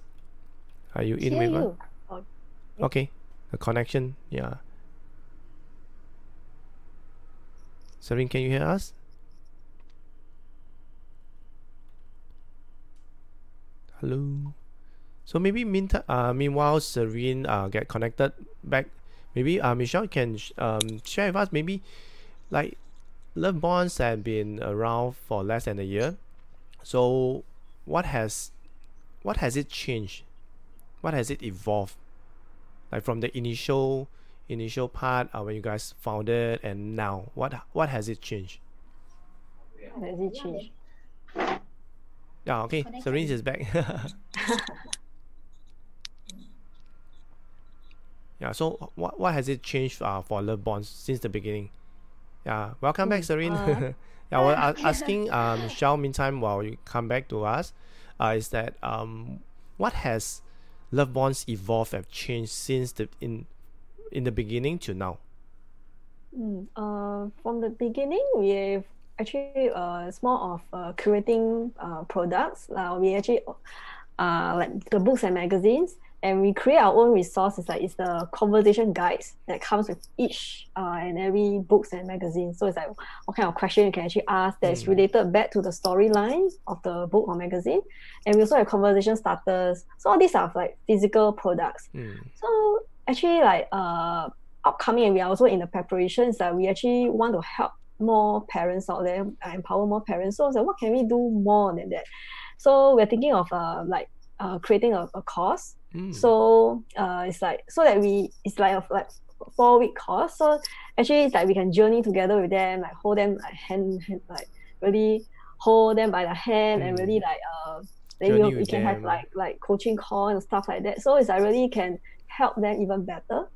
Are you in with us? Okay, the connection. Yeah. Serene, can you hear us? Hello. So maybe meanwhile Serene get connected back, maybe Michelle can share with us, maybe like Love Bonds have been around for less than a year. So what has it changed? What has it evolved? Like from the initial part when you guys founded and now, what has it changed? Yeah, okay. Serene is back. Yeah, so what has it changed for Love Bonds since the beginning? Yeah, welcome back, Serene. Yeah, we're asking Michelle meantime while you come back to us, is that what has Love Bonds evolved and changed since in the beginning to now? From the beginning, we've actually it's more of curating products. We actually like the books and magazines. And we create our own resources, like it's the conversation guides that comes with each and every books and magazine. So it's like what kind of question you can actually ask that is related back to the storyline of the book or magazine. And we also have conversation starters. So all these are like physical products. So actually like upcoming, and we are also in the preparations that we actually want to help more parents out there, empower more parents. So it's like, what can we do more than that? So we're thinking of like creating a course. So it's like, so that we, it's like a like 4-week course. So actually it's like we can journey together with them, like hold them like hand like really hold them by the hand and really like then we can have like coaching call and stuff like that. So it's like really can help them even better.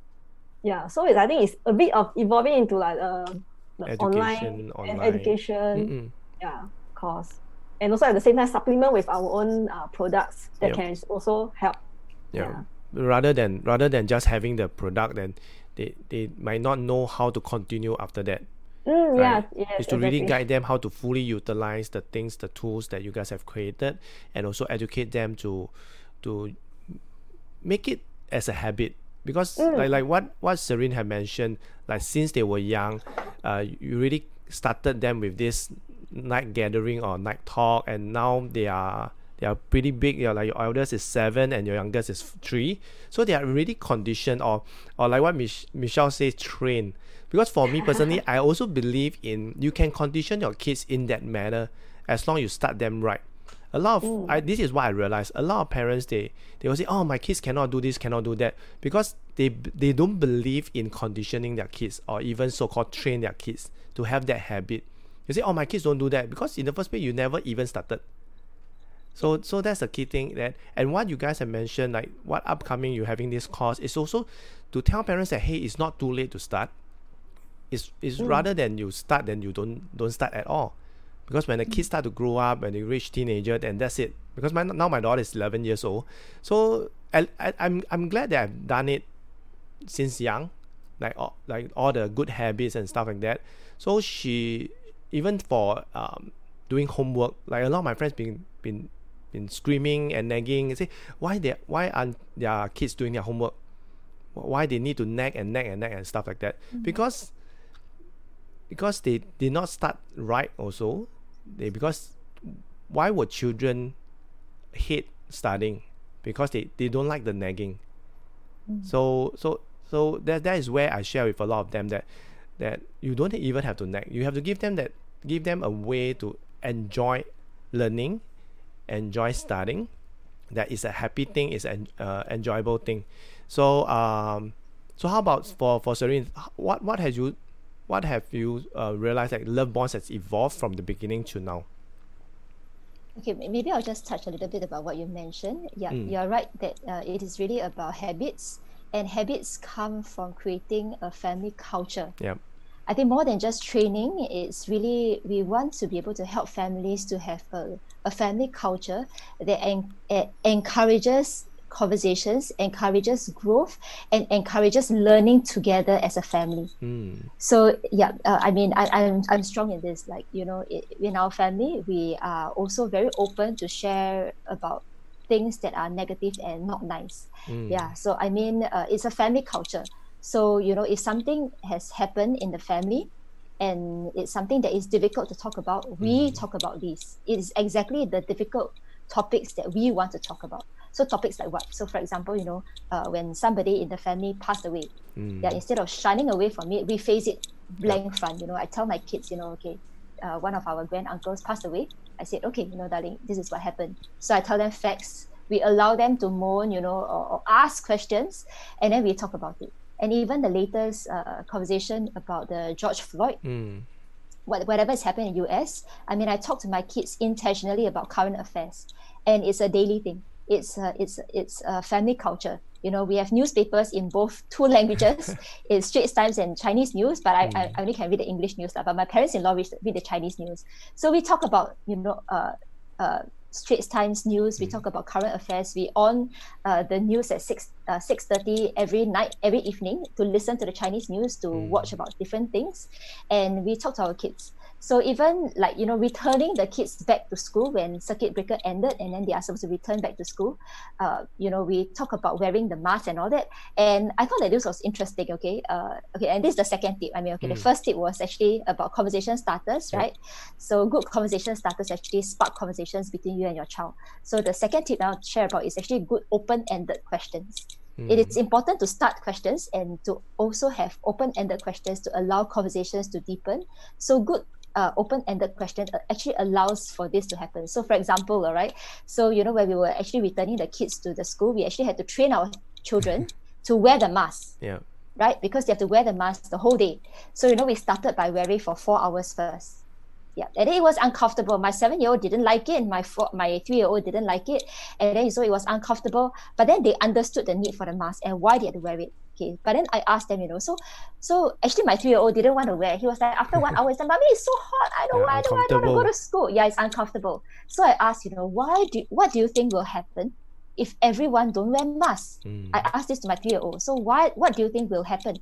Yeah. So it's, I think it's a bit of evolving into like the online education course. And also at the same time supplement with our own products that can also help. Rather than just having the product, then they might not know how to continue after that. It's to really guide them how to fully utilize the things, the tools that you guys have created, and also educate them to make it as a habit. Because like what Serene had mentioned, like since they were young, you really started them with this night gathering or night talk, and now they are pretty big. You know, like your eldest is 7 and your youngest is 3. So they are really conditioned or like what Michelle says, trained. Because for me personally, I also believe in you can condition your kids in that manner as long as you start them right. A lot of this is what I realized. A lot of parents, they will say, oh, my kids cannot do this, cannot do that, because they don't believe in conditioning their kids or even so-called train their kids to have that habit. You say, oh, my kids don't do that, because in the first place you never even started. So that's the key thing. That and what you guys have mentioned, like what upcoming you having this course, is also to tell parents that hey, it's not too late to start. It's rather than you start, then you don't start at all. Because when the kids start to grow up and they reach teenager, then that's it. Because now my daughter is 11 years old, so I'm glad that I've done it since young, like all the good habits and stuff like that. So she, even for doing homework, like a lot of my friends been screaming and nagging and say why aren't their kids doing their homework? Why they need to nag and stuff like that? Because they did not start right also. Because why would children hate studying? Because they don't like the nagging. So that is where I share with a lot of them that you don't even have to nag. You have to give them a way to enjoy learning, enjoy studying. That is a happy thing, is an enjoyable thing. So how about for Serene? What have you realized that Love Bonds has evolved from the beginning to now? Okay, maybe I'll just touch a little bit about what you mentioned. Yeah, you're right that it is really about habits, and habits come from creating a family culture. Yeah, I think more than just training, it's really we want to be able to help families to have a family culture that encourages conversations, encourages growth, and encourages learning together as a family. So yeah, I mean, I'm strong in this. Like, you know, in our family, we are also very open to share about things that are negative and not nice. Yeah. So I mean, it's a family culture. So you know, if something has happened in the family, and it's something that is difficult to talk about, we talk about this. It is exactly the difficult topics that we want to talk about. So topics like what? So for example, you know, when somebody in the family passed away, yeah, instead of shunning away from it, we face it blank front. You know, I tell my kids, you know, okay, one of our grand uncles passed away. I said, okay, you know, darling, this is what happened. So I tell them facts. We allow them to moan, you know, or ask questions, and then we talk about it. And even the latest conversation about the George Floyd, whatever is happening in the US, I mean, I talk to my kids intentionally about current affairs, and it's a daily thing. It's a family culture. You know, we have newspapers in both 2 languages. It's Straits Times and Chinese news, but I only can read the English news. But my parents-in-law read the Chinese news. So we talk about, you know, Straits Times news. We talk about current affairs. We on the news at 6:30 every night, every evening, to listen to the Chinese news, to watch about different things, and we talk to our kids. So even like, you know, returning the kids back to school when circuit breaker ended, and then they are supposed to return back to school, you know, we talk about wearing the mask and all that. And I thought that this was interesting. Okay. And this is the second tip. I mean, okay, the first tip was actually about conversation starters, right? So good conversation starters actually spark conversations between you and your child. So the second tip I'll share about is actually good open-ended questions. It is important to start questions and to also have open-ended questions to allow conversations to deepen. So good open-ended question actually allows for this to happen. So for example, all right, so you know, when we were actually returning the kids to the school, we actually had to train our children to wear the mask. Yeah. Right? Because they have to wear the mask the whole day. So, you know, we started by wearing for 4 hours first. Yeah. And then it was uncomfortable. My 7-year-old didn't like it. And my 3-year-old didn't like it. And then so it was uncomfortable. But then they understood the need for the mask and why they had to wear it. Okay. But then I asked them, you know, so actually my 3-year-old didn't want to wear it. He was like, after 1 hour, he's like, Mommy, it's so hot. I don't want to go to school. Yeah, it's uncomfortable. So I asked, you know, what do you think will happen if everyone don't wear masks? I asked this to my 3-year-old. So what do you think will happen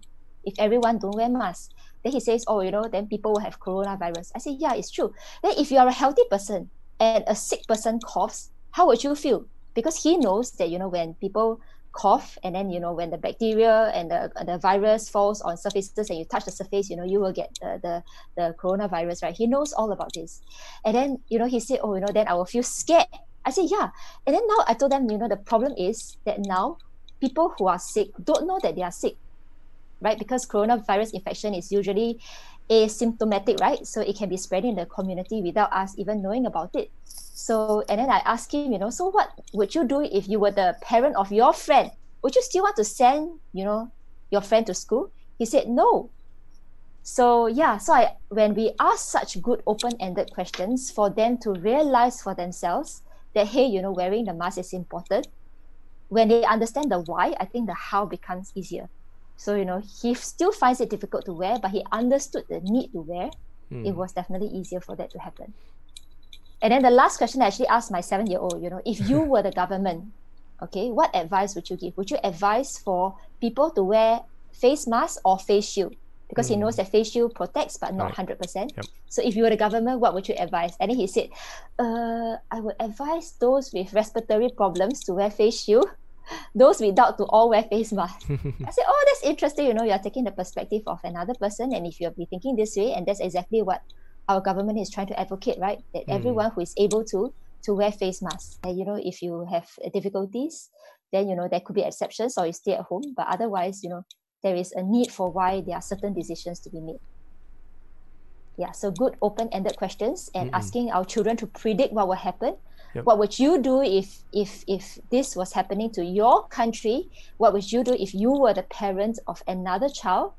if everyone don't wear masks? Then he says, oh, you know, then people will have coronavirus. I said, yeah, it's true. Then if you are a healthy person and a sick person coughs, how would you feel? Because he knows that, you know, when people cough and then, you know, when the bacteria and the virus falls on surfaces and you touch the surface, you know, you will get the coronavirus, right? He knows all about this. And then, you know, he said, oh, you know, then I will feel scared. I said, yeah. And then now I told them, you know, the problem is that now people who are sick don't know that they are sick, right? Because coronavirus infection is usually asymptomatic, right? So it can be spread in the community without us even knowing about it. So, and then I asked him, you know, so what would you do if you were the parent of your friend? Would you still want to send, you know, your friend to school? He said, no. So yeah, so when we ask such good open-ended questions for them to realize for themselves that, hey, you know, wearing the mask is important. When they understand the why, I think the how becomes easier. So, you know, he still finds it difficult to wear, but he understood the need to wear. It was definitely easier for that to happen. And then the last question I actually asked my 7-year-old, you know, if you were the government, okay, what advice would you give? Would you advise for people to wear face mask or face shield? Because he knows that face shield protects, but not 100%. Yep. So if you were the government, what would you advise? And then he said, I would advise those with respiratory problems to wear face shield, those without to all wear face mask. I said, oh, that's interesting. You know, you're taking the perspective of another person. And if you'll be thinking this way, and that's exactly what our government is trying to advocate, right? That everyone who is able to wear face masks. And, you know, if you have difficulties, then, you know, there could be exceptions or you stay at home. But otherwise, you know, there is a need for why there are certain decisions to be made. Yeah, so good open-ended questions and asking our children to predict what will happen. Yep. What would you do if this was happening to your country? What would you do if you were the parent of another child?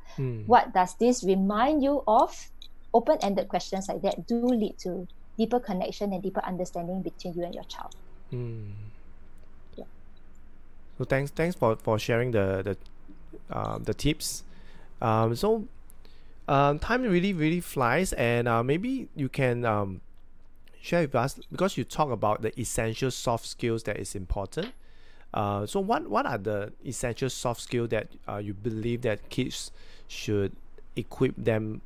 What does this remind you of? Open-ended questions like that do lead to deeper connection and deeper understanding between you and your child. Yeah. So thanks for sharing the tips. Time really flies, and maybe you can share with us, because you talk about the essential soft skills that is important. So what are the essential soft skills that you believe that kids should equip them?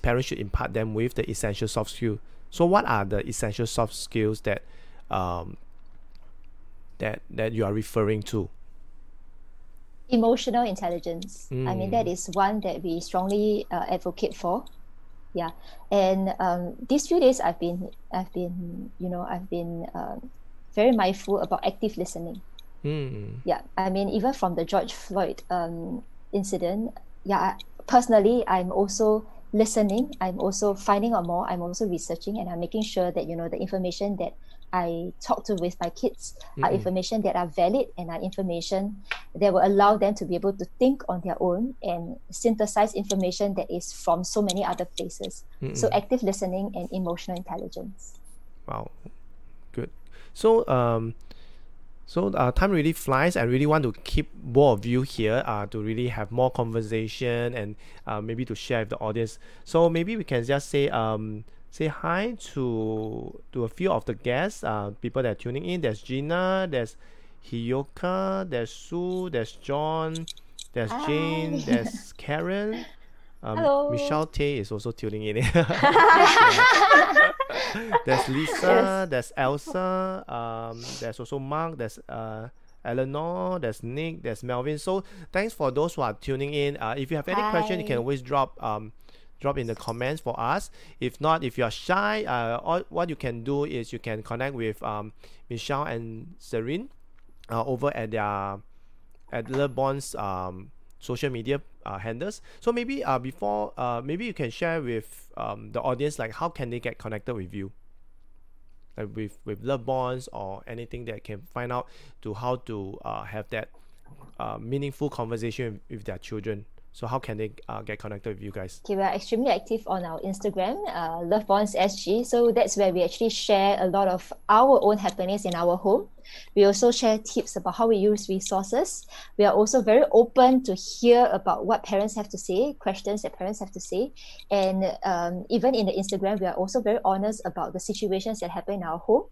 Parents should impart them with the essential soft skill. So what are the essential soft skills that that you are referring to? Emotional intelligence. I mean, that is one that we strongly advocate for. Yeah, and these few days I've been very mindful about active listening. Yeah, I mean, even from the George Floyd incident, yeah, personally, I'm also listening. I'm also finding out more. I'm also researching, and I'm making sure that, you know, the information that I talk to with my kids are information that are valid and are information that will allow them to be able to think on their own and synthesize information that is from so many other places. So active listening and emotional intelligence. Wow, good. So time really flies. I really want to keep both of you here to really have more conversation and maybe to share with the audience. So maybe we can just say hi to a few of the guests, people that are tuning in. There's Gina, there's Hiyoka, there's Sue, there's John, there's Jane, there's Karen. Hello. Michelle Tay is also tuning in. There's Lisa, there's Elsa, there's also Mark, there's Eleanor, there's Nick, there's Melvin. So thanks for those who are tuning in. If you have any question, you can always drop in the comments for us. If not, if you are shy, what you can do is you can connect with Michelle and Serene over at Love Bonds social media handles. So maybe before, maybe you can share with the audience, like, how can they get connected with you? Like with Love Bonds or anything that can find out to how to have that meaningful conversation with their children. So how can they get connected with you guys? Okay, we are extremely active on our Instagram, Love Bonds SG. So that's where we actually share a lot of our own happenings in our home. We also share tips about how we use resources. We are also very open to hear about what parents have to say, questions that parents have to say. And even in the Instagram, we are also very honest about the situations that happen in our home.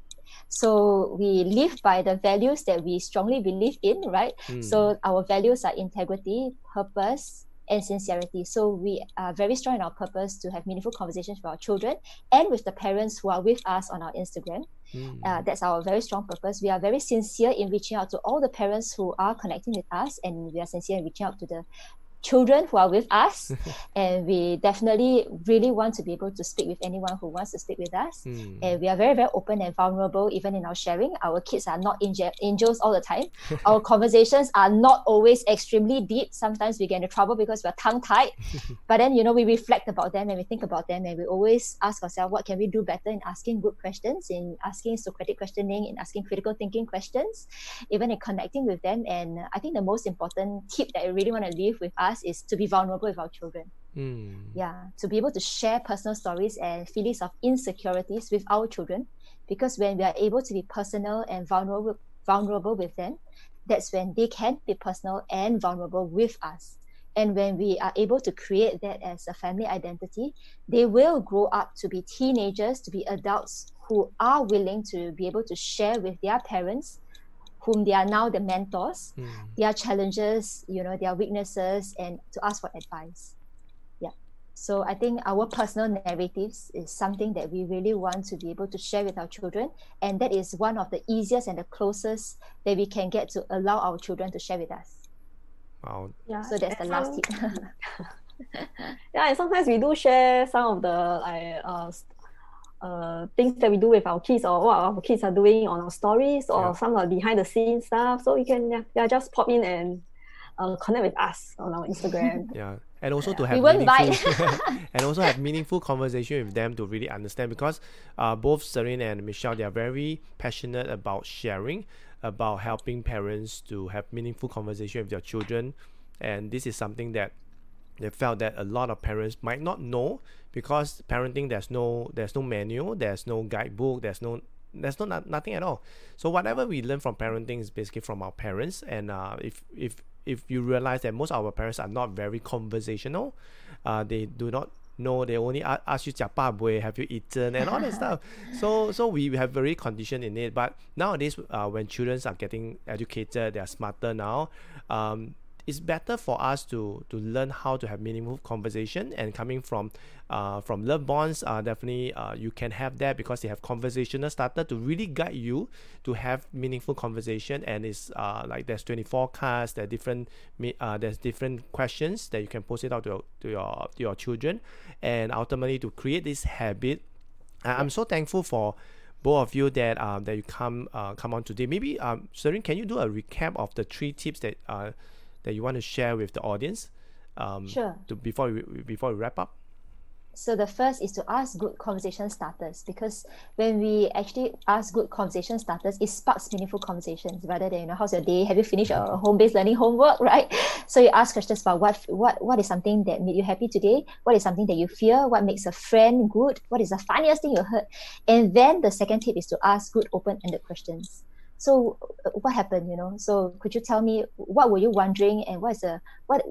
So we live by the values that we strongly believe in, right? So our values are integrity, purpose, and sincerity. So we are very strong in our purpose to have meaningful conversations with our children and with the parents who are with us on our Instagram. That's our very strong purpose. We are very sincere in reaching out to all the parents who are connecting with us, and we are sincere in reaching out to the children who are with us. And we definitely really want to be able to speak with anyone who wants to speak with us. And we are very, very open and vulnerable, even in our sharing. Our kids are not angels all the time. Our conversations are not always extremely deep. Sometimes we get into trouble because we're tongue-tied. But then, you know, we reflect about them and we think about them, and we always ask ourselves, what can we do better in asking good questions, in asking Socratic questioning, in asking critical thinking questions, even in connecting with them. And I think the most important tip that I really want to leave with us is to be vulnerable with our children. To be able to share personal stories and feelings of insecurities with our children, because when we are able to be personal and vulnerable with them, that's when they can be personal and vulnerable with us. And when we are able to create that as a family identity, they will grow up to be teenagers, to be adults who are willing to be able to share with their parents, whom they are now the mentors, their challenges, you know, their weaknesses, and to ask for advice. So I think our personal narratives is something that we really want to be able to share with our children. And that is one of the easiest and the closest that we can get to allow our children to share with us. Yeah, so that's the last tip. Yeah, and sometimes we do share some of the things that we do with our kids, or what our kids are doing on our stories, or some of behind the scenes stuff. So you can just pop in and connect with us on our Instagram. And also to have meaningful conversation with them to really understand, because both Serene and Michelle, they are very passionate about sharing, about helping parents to have meaningful conversation with their children. And this is something that they felt that a lot of parents might not know, because parenting, there's no manual, there's no guidebook, there's nothing at all. So whatever we learn from parenting is basically from our parents. And if you realize that most of our parents are not very conversational, they do not know, they only ask you, have you eaten, and all that stuff. So we have very conditioned in it. But nowadays, when children are getting educated, they are smarter now. It's better for us to learn how to have meaningful conversation. And coming from Love Bonds, definitely you can have that, because they have conversational starter to really guide you to have meaningful conversation. And it's like there's 24 cards, there's different questions that you can post it out to your children, and ultimately to create this habit. I'm so thankful for both of you that you come on today. Maybe Serene, can you do a recap of the 3 tips that you want to share with the audience? Sure. Before we wrap up. So the first is to ask good conversation starters, because when we actually ask good conversation starters, it sparks meaningful conversations rather than, you know, how's your day? Have you finished your home-based learning homework, right? So you ask questions about what is something that made you happy today? What is something that you fear? What makes a friend good? What is the funniest thing you heard? And then the second tip is to ask good open-ended questions. So what happened, you know? So could you tell me, what were you wondering, and what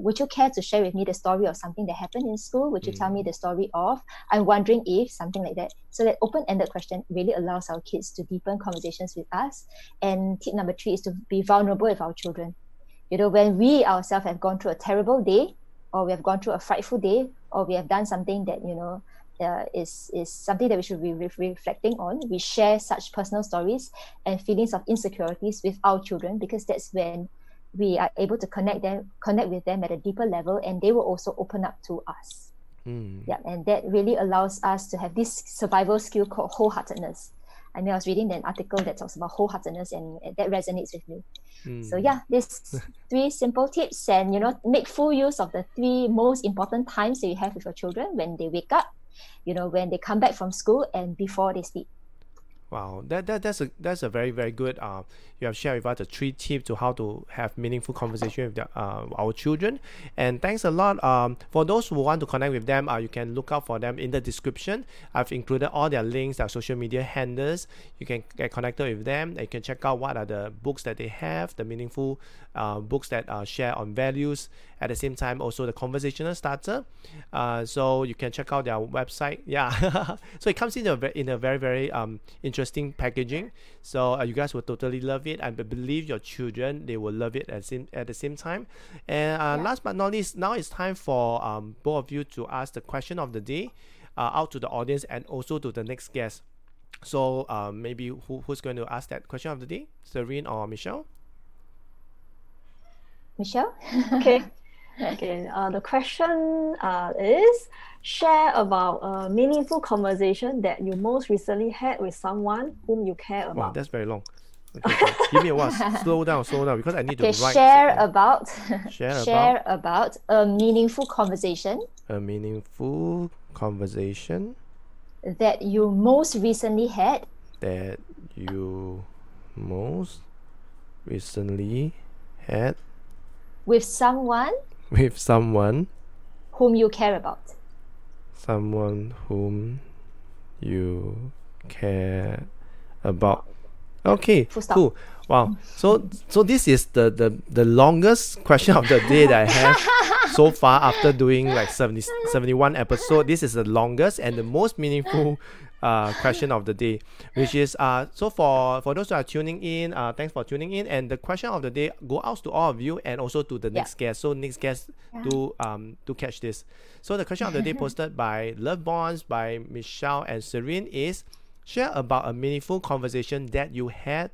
would you care to share with me, the story of something that happened in school? Would you tell me the story of, I'm wondering if, something like that. So that open-ended question really allows our kids to deepen conversations with us. And tip number 3 is to be vulnerable with our children. You know, when we ourselves have gone through a terrible day, or we have gone through a frightful day, or we have done something that, you know, is something that we should be reflecting on. We share such personal stories and feelings of insecurities with our children, because that's when we are able to connect with them at a deeper level, and they will also open up to us. And that really allows us to have this survival skill called wholeheartedness. I mean, I was reading an article that talks about wholeheartedness, and that resonates with me. So yeah, these three simple tips, and, you know, make full use of the three most important times that you have with your children: when they wake up, you know, when they come back from school, and before they sleep. Wow, that's a very, very good. You have shared with us the three tips to how to have meaningful conversation with our children. And thanks a lot. For those who want to connect with them, you can look out for them in the description. I've included all their links, their social media handles. You can get connected with them. You can check out what are the books that they have, the meaningful books that share on values. At the same time, also the conversational starter. So you can check out their website. Yeah, so it comes in a very, very interesting packaging. So you guys will totally love it. I believe your children, they will love it at the same time. And last but not least, now it's time for both of you to ask the question of the day out to the audience and also to the next guest. So maybe who's going to ask that question of the day? Serene or Michelle? Michelle? Okay. Okay. The question is, share about a meaningful conversation that you most recently had with someone whom you care about. Wow, that's very long. Okay, give me a while. Slow down, because I need to write. Share about a meaningful conversation. A meaningful conversation that you most recently had. With someone. With someone. Whom you care about. Someone whom you care about. Okay, cool. Wow. So this is the longest question of the day that I have so far after doing like 71 episodes. This is the longest and the most meaningful question of the day, which is so for those who are tuning in, thanks for tuning in. And the question of the day go out to all of you and also to the next guest. So next guest to catch this. So the question of the day posted by Love Bonds, by Michelle and Serene, is share about a meaningful conversation that you had.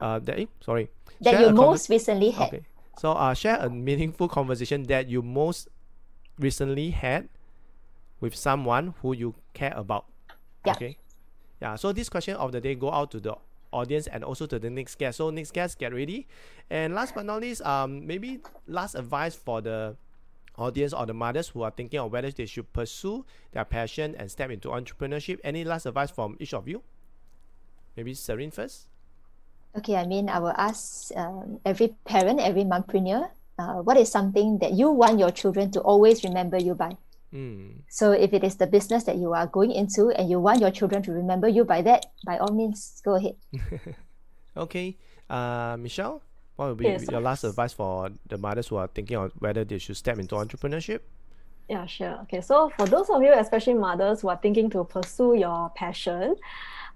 That you most recently had. Okay. So share a meaningful conversation that you most recently had with someone who you care about. Yeah. Okay. Yeah. So this question of the day go out to the audience and also to the next guest. So next guest, get ready. And last but not least, maybe last advice for the audience or the mothers who are thinking of whether they should pursue their passion and step into entrepreneurship. Any last advice from each of you? Maybe Serene first. Okay. I mean, I will ask every parent, every mompreneur, what is something that you want your children to always remember you by? So if it is the business that you are going into and you want your children to remember you by that, by all means, go ahead. Okay. Michelle, what would be your last advice for the mothers who are thinking of whether they should step into entrepreneurship? Yeah, sure. Okay. So for those of you, especially mothers who are thinking to pursue your passion,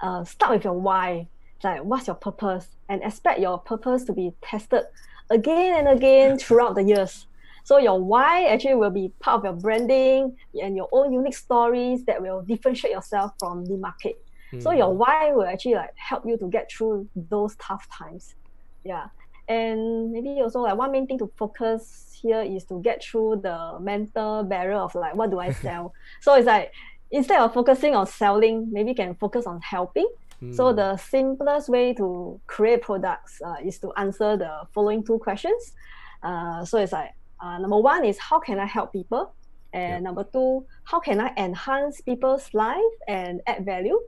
start with your why. Like, what's your purpose? And expect your purpose to be tested again and again throughout the years. So your why actually will be part of your branding and your own unique stories that will differentiate yourself from the market. So your why will actually like help you to get through those tough times. Yeah. And maybe also like one main thing to focus here is to get through the mental barrier of like, what do I sell? So it's like, instead of focusing on selling, maybe you can focus on helping. So the simplest way to create products is to answer the following two questions. So it's like, number one is, how can I help people? And number two, how can I enhance people's life and add value?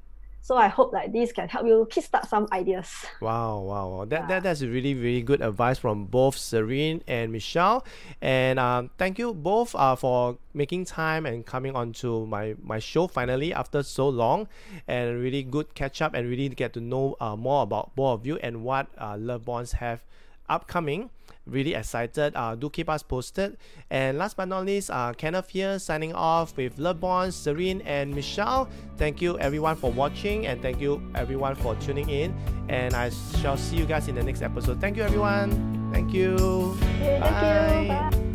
So I hope like this can help you kickstart some ideas. Wow. That's really, really good advice from both Serene and Michelle. And thank you both for making time and coming onto my show finally after so long. And really good catch up and really get to know more about both of you and what Love Bonds have upcoming. Really excited. Do keep us posted. And last but not least, Kenneth here signing off with Love Bonds, Serene and Michelle. Thank you everyone for watching, and thank you everyone for tuning in, and I shall see you guys in the next episode. Thank you everyone. Thank you. Bye.